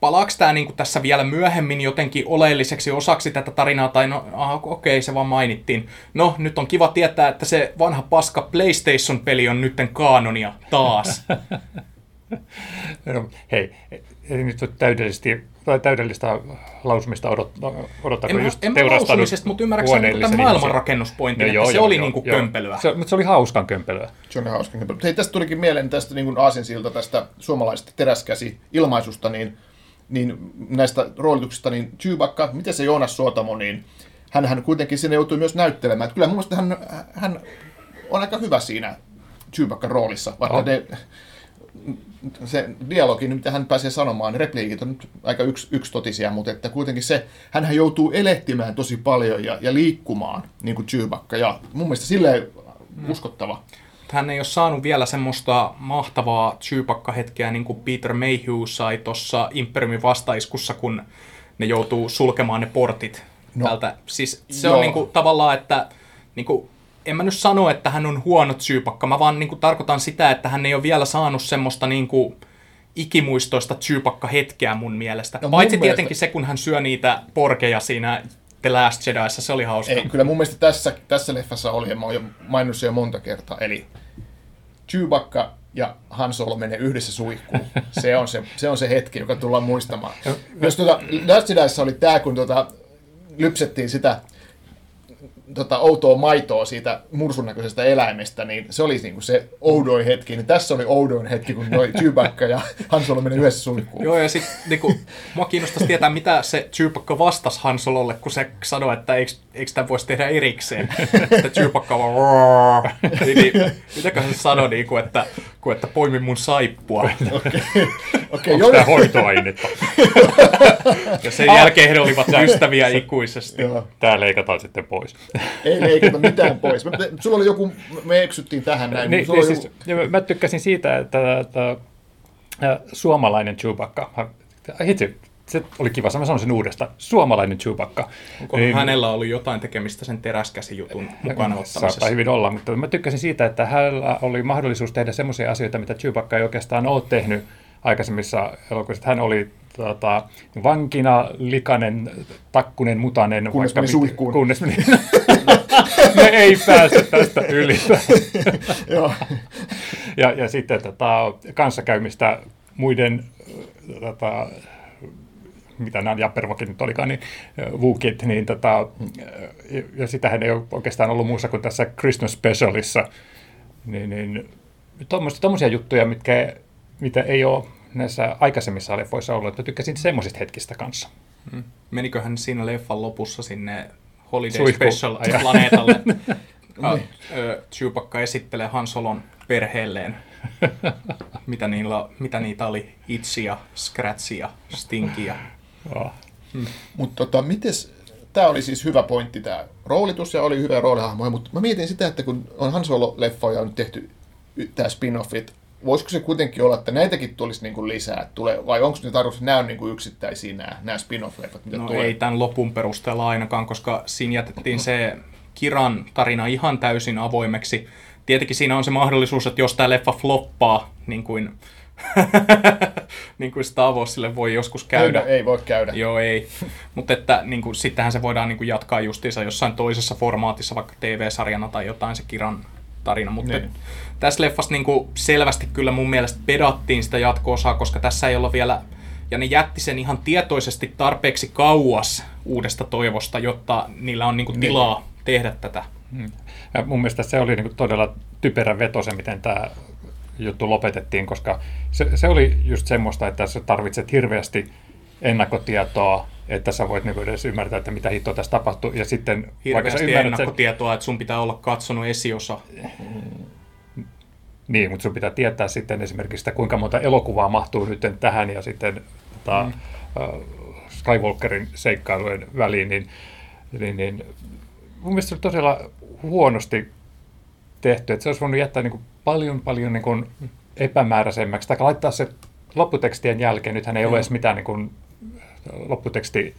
palaako tämä niin kuin tässä vielä myöhemmin jotenkin oleelliseksi osaksi tätä tarinaa, tai no aha, okei, se vaan mainittiin. No, nyt on kiva tietää, että se vanha paska PlayStation-peli on nytten kaanonia taas. No, hei, ei nyt ole täydellisesti, täydellistä lausumista odottaako just teurastanut. En mä lausumisesta, mutta ymmärräkseni niin tämän maailmanrakennuspointin, no, joo, että se joo, oli joo, niin kuin joo. kömpelyä. Se, mutta se oli hauskan kömpelyä. Se oli hauskan kömpelyä. Hei, tästä tulikin mieleen tästä niin kuin aasinsilta tästä suomalaisesta teräskäsi-ilmaisusta, niin, niin näistä roolituksista, niin Chewbacca, miten se Joonas Suotamo, niin hänhän kuitenkin sinne joutui myös näyttelemään. Että kyllä mun mielestä hän, hän on aika hyvä siinä Chewbaccan roolissa, vaikka oh. ne... se dialogi, mitä hän pääsee sanomaan, niin repliikit on nyt aika yks, yksitotisia, mutta että kuitenkin se, hänhän joutuu elehtimään tosi paljon ja, ja liikkumaan, niin kuin Chewbacca, ja mun mielestä silleen uskottava. Hän ei ole saanut vielä semmoista mahtavaa Chewbacca-hetkeä, niin kuin Peter Mayhew sai tuossa Imperiumin vastaiskussa, kun ne joutuu sulkemaan ne portit no. tältä. Siis se Joo. on niin kuin, tavallaan, että... Niin kuin, en mä nyt sano, että hän on huono Chewbacca, mä vaan niin kuin, tarkoitan sitä, että hän ei ole vielä saanut semmoista niin kuin, ikimuistoista Chewbacca-hetkeä mun mielestä. No, Paitsi mun tietenkin mielestä... se, kun hän syö niitä porkeja siinä The Last Jedissä, se oli hauska. Ei, kyllä mun mielestä tässä, tässä leffassa oli, ja mä oon jo maininnut sen jo monta kertaa, eli Chewbacca ja Han Solo menee yhdessä suihkuun. Se on se, se on se hetki, joka tullaan muistamaan. Myös tuota, Last Jedissä oli tää, kun tuota, lypsettiin sitä... Tota, outoa maitoa siitä mursun näköisestä eläimestä, niin se oli niin kuin se oudoin hetki. Niin tässä oli oudoin hetki, kun noi Chewbacca ja Han Solo meni yhdessä suihkuun. Joo, ja sitten niinku, mua kiinnostaisi tietää, mitä se Chewbacca vastasi Han Sololle, kun se sanoi, että eikö, eikö tämän voisi tehdä erikseen. Sitten Chewbacca vaan... Niin, mitäköhän se sanoi, niin kuin, että, kun, että poimi mun saippua. Okay. Okay, onko tämä hoitoainetta? Ja sen jälkeen he olivat ystäviä ikuisesti. Joo. Tää leikataan sitten pois. Ei leikata mitään pois. Me, sulla oli joku, me eksyttiin tähän näin. Niin, niin, siis, joku... Mä tykkäsin siitä, että, että, että suomalainen Chewbacca, hitsi, se oli kiva, mä sanon sen uudestaan, suomalainen Chewbacca. Onko niin, hänellä oli jotain tekemistä sen teräskäsijutun mukana ottamisessa? Saattaa hyvin olla, mutta mä tykkäsin siitä, että hänellä oli mahdollisuus tehdä semmoisia asioita, mitä Chewbacca ei oikeastaan ole tehnyt aikaisemmissa elokuvissa. Hän oli... Tota, vankina, likainen, takkunen, mutanen, kunnes meni suihkuun. Kunnes meni... Me ei pääse tästä yli. ja, ja sitten tota, kanssakäymistä muiden, tota, mitä nämä Jappervokit nyt olikaan, niin Wookit, niin tota, ja, ja sitähän ei ole oikeastaan ollut muussa kuin tässä Christmas Specialissa. Niin, niin, tuommoisia juttuja, mitkä, mitä ei ole... näissä aikaisemmissa leffoissa ollut, että tykkäsin semmoisista hetkistä kanssa. Hmm. Meniköhän siinä leffan lopussa sinne Holiday Suihku. Special-planeetalle? Chewbacca esittelee Han Solon perheelleen, mitä, niillä, mitä niitä oli, Itchiä, Scratchia, Stinkiä. Oh. Hmm. Mutta tota, mites, tämä oli siis hyvä pointti, tämä roolitus ja oli hyvä roolihahmoja, mutta mä mietin sitä, että kun on Han Solo-leffoja on tehty tämä spin-offit, voisiko se kuitenkin olla, että näitäkin tulisi niin kuin lisää? Tulee, vai onko ne tarkoitus, että nämä on niin kuin yksittäisiä nämä, nämä spin-off-leffat? Mitä no tulee? Ei tämän lopun perusteella ainakaan, koska siinä jätettiin se Kiran tarina ihan täysin avoimeksi. Tietenkin siinä on se mahdollisuus, että jos tämä leffa floppaa, niin kuin, niin kuin Star Warsille voi joskus käydä. Ei, ei voi käydä. Joo, ei. Mutta niin sittenhän se voidaan niin kuin jatkaa justiinsa jossain toisessa formaatissa, vaikka T V-sarjana tai jotain se Kiran tarina, mutta niin. Tässä leffassa niin kuin selvästi kyllä mun mielestä pedattiin sitä jatko-osaa, koska tässä ei olla vielä, ja ne jätti sen ihan tietoisesti tarpeeksi kauas uudesta toivosta, jotta niillä on niin kuin tilaa niin. tehdä tätä. Ja mun mielestä se oli niin kuin todella typerä veto se, miten tämä juttu lopetettiin, koska se, se oli just semmoista, että sä tarvitset hirveästi ennakkotietoa, että sä voit niinku edes ymmärtää, että mitä hittoa tässä tapahtuu. Ja sitten, hirveästi ennakkotietoa, sen... että sun pitää olla katsonut esiosa. Niin, mutta sun pitää tietää sitten esimerkiksi sitä, kuinka monta elokuvaa mahtuu nyt tähän ja sitten tota, mm. uh, Skywalkerin seikkailujen väliin. Niin, niin, niin, mun mielestä se on todella huonosti tehty, että se olisi voinut jättää niinku paljon, paljon niinku epämääräisemmäksi. Tai laittaa se lopputekstien jälkeen, nythän ei mm. ole edes mitään... Niinku, Lopputeksti,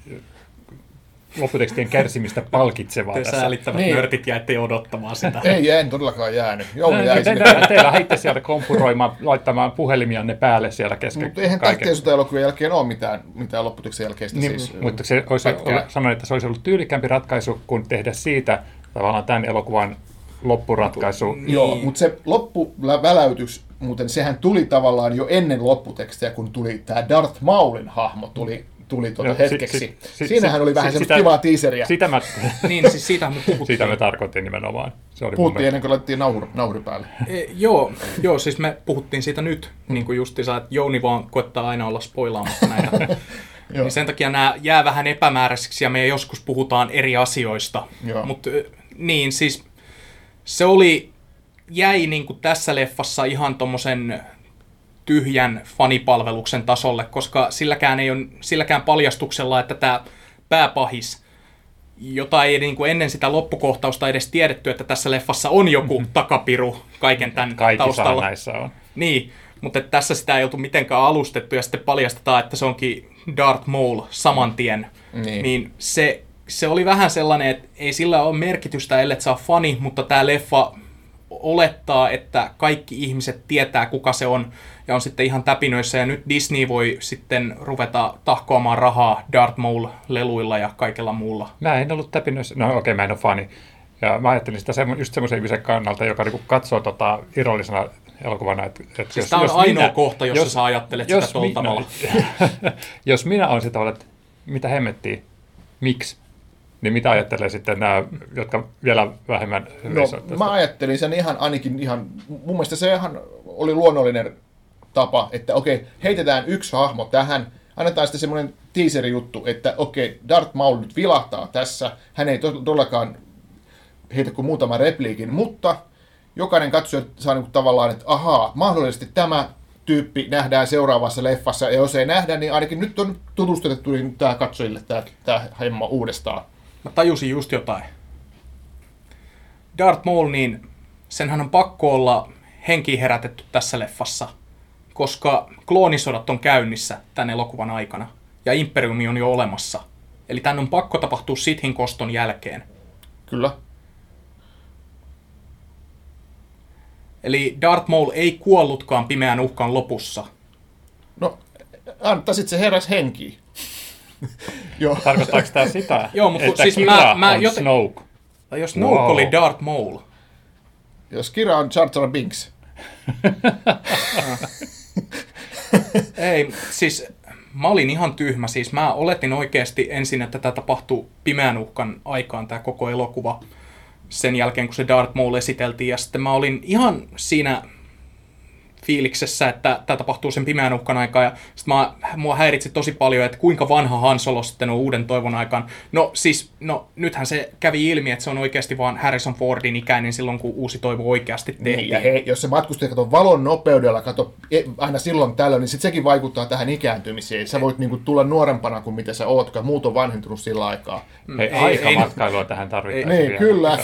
lopputekstien kärsimistä palkitsevaa tässä. Te säälittävät niin. nörtit jäitte odottamaan sitä. Ei, en todellakaan jäänyt. Jouni jäi sinne. Teillä, teillä heitte sieltä kompuroimaan, laittamaan puhelimianne päälle siellä kesken. Mutta eihän tähtien sotaelokuvien jälkeen ole mitään, mitään lopputekstien jälkeistä. Niin, siis, mutta se olisi, sanoin, että se olisi ollut tyylikämpi ratkaisu, kuin tehdä siitä tavallaan tämän elokuvan loppuratkaisu. Joo, mutta se loppuväläytys muuten sehän tuli tavallaan jo ennen lopputekstejä, kun tuli tämä Darth Maulin hahmo tuli, tuli tuota no, hetkeksi. Si, si, Siinähän si, oli si, vähän si, semmoista sitä, kivaa teaseriä. Sitä mä, niin, siis siitä me puhuttiin. Siitä me tarkoitin nimenomaan. Se oli puhuttiin ennen kuin laitettiin nauhuri, nauhuri päälle. E, joo, joo, siis me puhuttiin siitä nyt, niin kuin justiinsa, että Jouni vaan koettaa aina olla spoilaamassa näitä. Niin sen takia nämä jää vähän epämääräiseksi ja me joskus puhutaan eri asioista. Mutta niin, siis se oli... jäi niin kuin tässä leffassa ihan tommosen tyhjän fanipalveluksen tasolle, koska silläkään, ei ole, silläkään paljastuksella, että tämä pääpahis, jota ei niin kuin ennen sitä loppukohtausta edes tiedetty, että tässä leffassa on joku mm-hmm. takapiru kaiken tämän kaikki taustalla. Näissä on. Niin, mutta tässä sitä ei oltu mitenkään alustettu ja sitten paljastetaan, että se onkin Darth Maul saman tien. Niin, niin se, se oli vähän sellainen, että ei sillä ole merkitystä, ellei saa fani, mutta tämä leffa... olettaa, että kaikki ihmiset tietää, kuka se on, ja on sitten ihan täpinöissä, ja nyt Disney voi sitten ruveta tahkoamaan rahaa Darth Maul-leluilla ja kaikella muulla. Mä en ollut täpinöissä, no okei, okay, mä en ole fani. Ja mä ajattelin sitä semmo- just semmoisen ihmisen kannalta, joka niinku katsoo tota irrallisena elokuvana. Et, et siis tämä on ainoa minä, kohta, jossa jos, sä ajattelet jos sitä tuolla tavalla. Jos minä olen sitä tavalla, että mitä hemmettiin, miksi? Niin mitä ajattelee sitten nämä, jotka vielä vähemmän... No, mä ajattelin sen ihan ainakin ihan... Mun mielestä se ihan oli luonnollinen tapa, että okei, heitetään yksi hahmo tähän, annetaan sitten semmoinen teaser-juttu, että okei, Darth Maul nyt vilahtaa tässä, hän ei todellakaan heitä kuin muutama repliikin, mutta jokainen katsoja saa niin kuin tavallaan, että ahaa, mahdollisesti tämä tyyppi nähdään seuraavassa leffassa, ja jos ei nähdä, niin ainakin nyt on tutustutettu niin tämä katsojille tämä, tämä hemma uudestaan. Mä tajusin just jotain. Darth Maul, niin senhän on pakko olla henkiin herätetty tässä leffassa, koska kloonisodat on käynnissä tämän elokuvan aikana, ja Imperiumi on jo olemassa. Eli tämän on pakko tapahtua Sithin koston jälkeen. Kyllä. Eli Darth Maul ei kuollutkaan pimeän uhkan lopussa. No, antaisit se heräs henkiin. Joo. Tarkoittaako tämä sitä, joo, mutta että siis Kira mä, mä, on joten... Snoke? Tai jos Snoke wow. oli Darth Maul. Jos Kira on Jar Jar Binks. Ei, siis mä olin ihan tyhmä. Siis mä oletin oikeasti ensin, että tämä tapahtui pimeän uhkan aikaan, tämä koko elokuva. Sen jälkeen, kun se Darth Maul esiteltiin. Ja sitten mä olin ihan siinä... fiiliksessä, että tämä tapahtuu sen pimeän uhkan aikaan, ja sitten mua häiritsi tosi paljon, että kuinka vanha Han Solo sitten on Uuden toivon aikaan. No siis, no nythän se kävi ilmi, että se on oikeasti vaan Harrison Fordin ikäinen silloin, kun Uusi toivo oikeasti tehtiin. Ja hei, jos se matkustaja katsoo valon nopeudella, katsoo aina silloin tällöin, niin sit sekin vaikuttaa tähän ikääntymiseen. Sä voit niinku tulla nuorempana kuin mitä sä oot, koska muut on vanhentunut sillä aikaa. Hei, ei, aikamatkailua ei, tähän tarvitaan. Ei, niin, kyllä.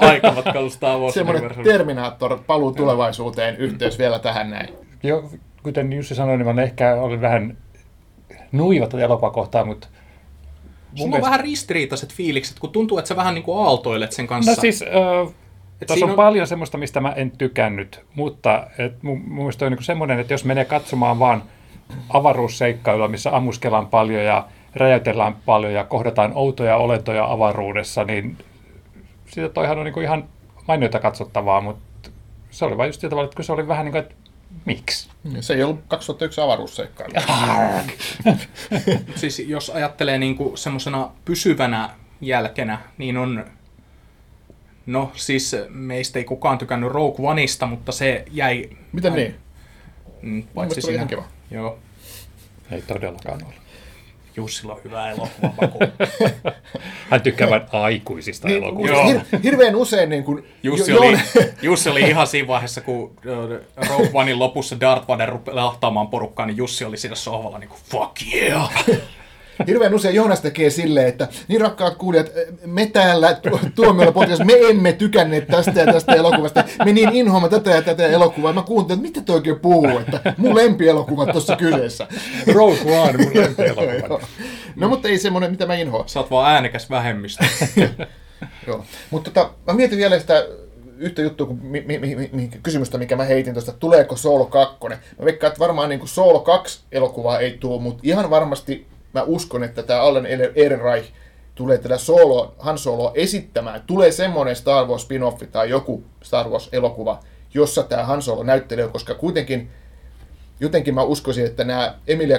Aikamatkailusta on semmoinen Terminaattor paluu tulevaisuuteen yhteys vielä tähän. Näin. Joo, kuten Jussi sanoi, niin mä ehkä olin vähän nuiva tätä elokuvaa kohtaan, mutta... Sulla on mielestä... vähän ristiriitaiset fiilikset, kun tuntuu, että sä vähän niin kuin aaltoilet sen kanssa. No siis, äh, tässä on, on paljon semmoista, mistä mä en tykännyt, mutta et mun, mun mielestä on niin semmoinen, että jos menee katsomaan vaan avaruusseikkailuja, missä ammuskellaan paljon ja räjäytellään paljon ja kohdataan outoja olentoja avaruudessa, niin siitä toihan on niin kuin ihan mainioita katsottavaa, mutta se oli vain just sillä tavalla, että se oli vähän niin kuin, että miksi? Se ei ollut kaksituhattayksi avaruusseikkailu. Siis jos ajattelee niinku semmoisena pysyvänä jälkenä, niin on... No siis meistä ei kukaan tykännyt Rogue Oneista, mutta se jäi... Miten niin? Mm, paitsi siinä. Ihan kiva. Joo. Ei todellakaan ole. Jussilla on hyvä elokuva pakko. Hän tykkää vain aikuisista niin, elokuvista. Hir- hirveän usein niin kuin... Jussi, jo, oli, Jussi oli ihan siinä vaiheessa, kun Rogue Onein lopussa Darth Vader rupeaa lahtaamaan porukkaa, niin Jussi oli siinä sohvalla niin kuin fuck yeah! Hirveän usein Joonas tekee silleen, että niin rakkaat kuulijat, me täällä tu- Tuomiolla podcastissa, me emme tykänneet tästä ja tästä elokuvasta. Me niin inhoamme tätä ja tätä elokuvaa. Mä kuuntelin, että mitä toi oikein puhuu, että mun lempielokuvat tuossa kyseessä. Rogue One, mun lempielokuva. No mutta ei semmoinen, mitä mä inhoan. Sä oot vaan äänekäs vähemmistö. Joo, mutta tota, mä mietin vielä sitä yhtä juttua, kun mi- mi- mi- mi- kysymystä, mikä mä heitin tuosta, tuleeko Solo kaksi? Mä veikkaan, että varmaan niin kuin Solo kaksi-elokuvaa ei tule, mutta ihan varmasti... Mä uskon, että tämä Alden Ehrenreich tulee tätä Solo, Han Soloa esittämään. Tulee semmoinen Star Wars spin-offi tai joku Star Wars-elokuva, jossa tämä Han Solo näyttelee, koska kuitenkin jotenkin mä uskoisin, että nämä Emilia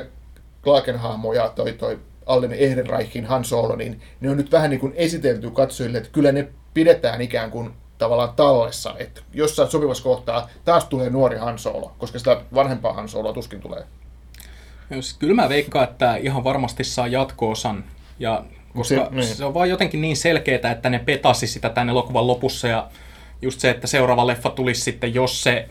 Clarken hahmo ja toi, toi Alden Ehrenreichin Han Solo, niin ne on nyt vähän niin kuin esitelty katsojille, että kyllä ne pidetään ikään kuin tavallaan tallessa, että jossain sopivassa kohtaa taas tulee nuori Han Solo, koska sitä vanhempaa Han Soloa tuskin tulee. Kyllä mä veikkaan, että ihan varmasti saa jatko-osan, ja koska se, se on vaan jotenkin niin selkeää, että ne petasi sitä tämän elokuvan lopussa, ja just se, että seuraava leffa tulisi sitten, jos se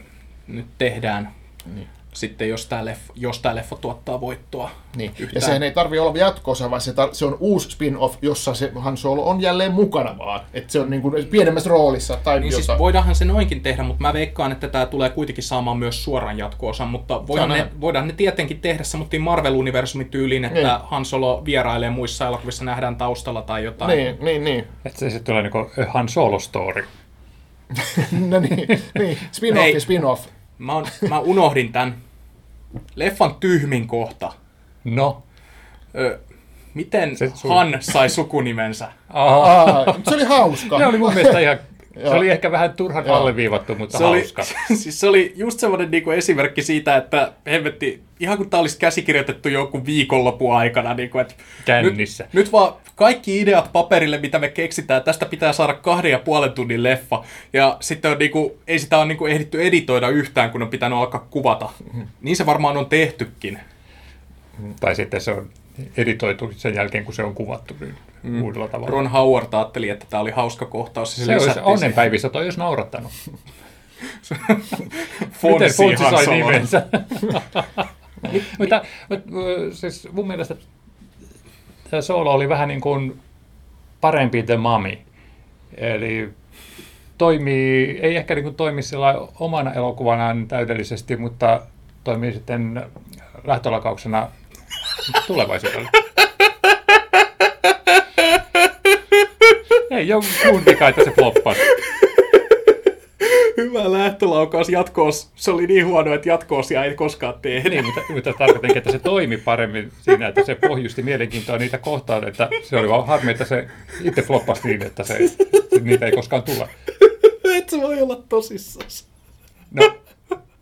nyt tehdään, niin. Sitten jos tämä leffa, jos tämä leffa tuottaa voittoa. Niin. Ja sehän ei tarvitse olla jatko-osa, vaan se, tar- se on uusi spin-off, jossa se Han Solo on jälleen mukana vaan, että se on niin kuin pienemmässä roolissa. Tai niin siis voidaanhan se noinkin tehdä, mutta mä veikkaan, että tämä tulee kuitenkin saamaan myös suoran jatko-osan, mutta voidaan ne, voidaan ne tietenkin tehdä semmoinen Marvel-universumin tyyliin, että niin. Han Solo vierailee muissa elokuvissa, nähdään taustalla tai jotain. Niin, niin, niin. Että se sitten tulee niin kuin Han Solo-story. No niin, niin. Spin-off, spin-off. Mä, on, mä unohdin tämän leffan tyhmin kohta. No? Ö, miten Han sai sukunimensä? Aha. Se oli hauska. Ne oli mun mielestä ihan, se oli ehkä vähän turhan alleviivattu, mutta se hauska. Oli, siis se oli just semmoinen niinku esimerkki siitä, että hemmetti, ihan kun tämä olisi käsikirjoitettu joku viikonlopun aikana. Niinku, että kännissä. Nyt, nyt vaan kaikki ideat paperille, mitä me keksitään. Tästä pitää saada kahden ja puolen tunnin leffa. Ja sitten on niinku, ei sitä ole niinku ehditty editoida yhtään, kun on pitänyt alkaa kuvata. Mm-hmm. Niin se varmaan on tehtykin. Mm. Tai sitten se on editoitu sen jälkeen, kun se on kuvattu mm. uudella tavalla. Ron Howard ajatteli, että tämä oli hauska kohtaus. Se, se olisi onnenpäivissä, toi olisi naurattanut. Fonsi Miten sai nimensä? Mutta siis mun mielestä Solo oli vähän niin kuin parempi The Mummy. Eli toimii, ei ehkä niin kuin toimi sillä omana elokuvanaan täydellisesti, mutta toimii sitten lähtölakauksena tulevaisuudelle. Ei ole muun vika, että se floppasi. Hyvä lähtölaukaus, jatko-os. Se oli niin huono, että jatko-osia ei koskaan tee. Niin, mutta, mutta tarkoitan, että se toimi paremmin siinä, että se pohjusti mielenkiintoa niitä kohtaan, että se oli vaan harmi, että se itse floppasi niin, että se, niitä ei koskaan tulla. Et se voi olla tosissaan. No.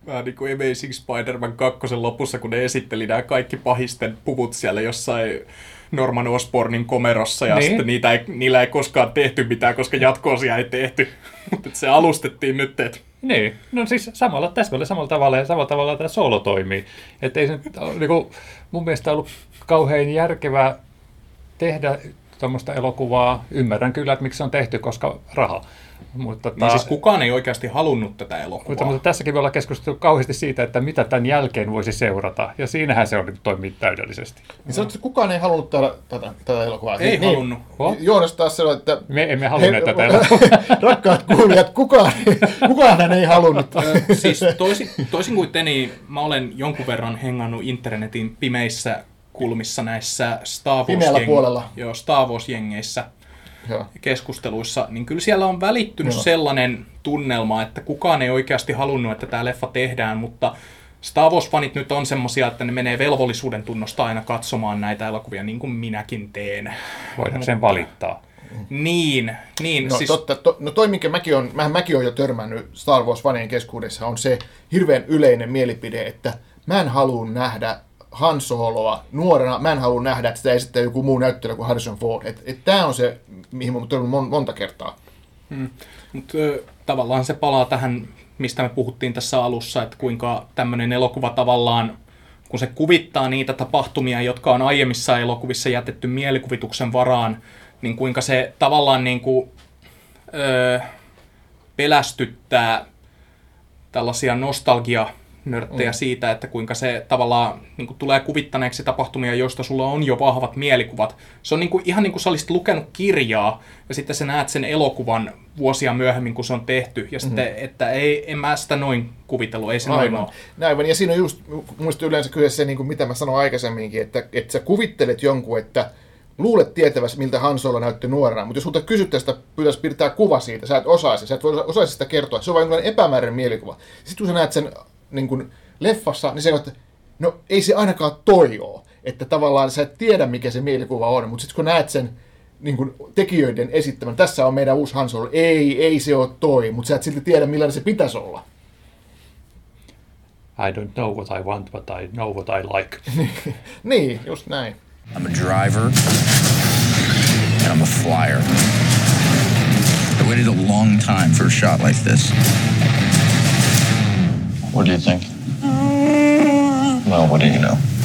Vähän niin kuin Amazing Spider-Man kaksi lopussa, kun ne esitteli nämä kaikki pahisten puvut siellä jossain Norman Osbornin komerossa, ja niin. Sitten niitä ei, niillä ei koskaan tehty mitään, koska jatko-osia ei tehty. Mutta se alustettiin nyt, että... Niin, no siis samalla täsmälleen samalla tavalla, ja samalla tavalla tämä Solo toimii. Että ei se nyt ole, niin kuin, mun mielestä ollut kauhean järkevää tehdä tuommoista elokuvaa. Ymmärrän kyllä, että miksi se on tehty, koska raha. Mutta niin ta... siis kukaan ei oikeasti halunnut tätä elokuvaa. Mutta, mutta tässäkin me ollaan keskusteltu kauheasti siitä, että mitä tämän jälkeen voisi seurata. Ja siinähän se on toimii täydellisesti. Niin sanottu, että kukaan ei halunnut tätä, tätä, tätä elokuvaa. Ei niin, halunnut. Niin, Joonas taas sanoi, että... Me emme halunneet he... tätä elokuvaa. Rakkaat kuulijat, kukaan, kukaan ei halunnut. Siis toisin, toisin kuin te, niin mä olen jonkun verran hengannut internetin pimeissä kulmissa näissä Star Wars-jengeissä. Joo. Keskusteluissa, niin kyllä siellä on välittynyt Joo. sellainen tunnelma, että kukaan ei oikeasti halunnut, että tämä leffa tehdään, mutta Star Wars-fanit nyt on semmoisia, että ne menee velvollisuuden tunnosta aina katsomaan näitä elokuvia, niin kuin minäkin teen. Voidaanko sen valittaa? Niin, niin. No, siis... totta, to, no toi, minkä mäkin on, mähän mäkin on jo törmännyt Star Wars-fanien keskuudessa, on se hirveän yleinen mielipide, että mä en halua nähdä Han Soloa nuorena, mä en halua nähdä, että sitä esittää joku muu näyttelijä kuin Harrison Ford. Että et tämä on se, mihin olen törmännyt monta kertaa. Hmm. Mut, ö, tavallaan se palaa tähän, mistä me puhuttiin tässä alussa, että kuinka tämmöinen elokuva tavallaan, kun se kuvittaa niitä tapahtumia, jotka on aiemmissa elokuvissa jätetty mielikuvituksen varaan, niin kuinka se tavallaan niin kuin, ö, pelästyttää tällaisia nostalgia- nörttejä mm. siitä, että kuinka se tavallaan niin kuin tulee kuvittaneeksi tapahtumia, joista sulla on jo vahvat mielikuvat. Se on niin kuin, ihan niin kuin sä olisit lukenut kirjaa, ja sitten sä näet sen elokuvan vuosia myöhemmin, kun se on tehty, ja sitten, mm-hmm. että ei, en mä sitä noin kuvitellut, ei se Aivan. noin ole. Aivan, ja siinä on just, muista yleensä kyllä se, niin kuin mitä mä sanoin aikaisemminkin, että, että sä kuvittelet jonkun, että luulet tietävästi, miltä Han Solo näytti nuorena, mutta jos sulta kysyttäisiin sitä, pyytäisiin piirtää kuva siitä, sä et osaisi, sä et osaisi sitä kertoa, se on vain epämääräinen mielikuva. Sitten kun sä näet sen niin kuin leffassa, niin se on, että no ei se ainakaan toi ole. Että tavallaan sä et tiedä, mikä se mielikuva on, mutta sitten kun näet sen niin kuin tekijöiden esittämän, tässä on meidän uusi Han Solo, ei, ei se ole toi, mutta sä et silti tiedä, millainen se pitäisi olla. I don't know what I want, but I know what I like. Niin, just näin. I'm a driver and I'm a flyer. I waited a long time for a shot like this. What do you think? Well, what do you know?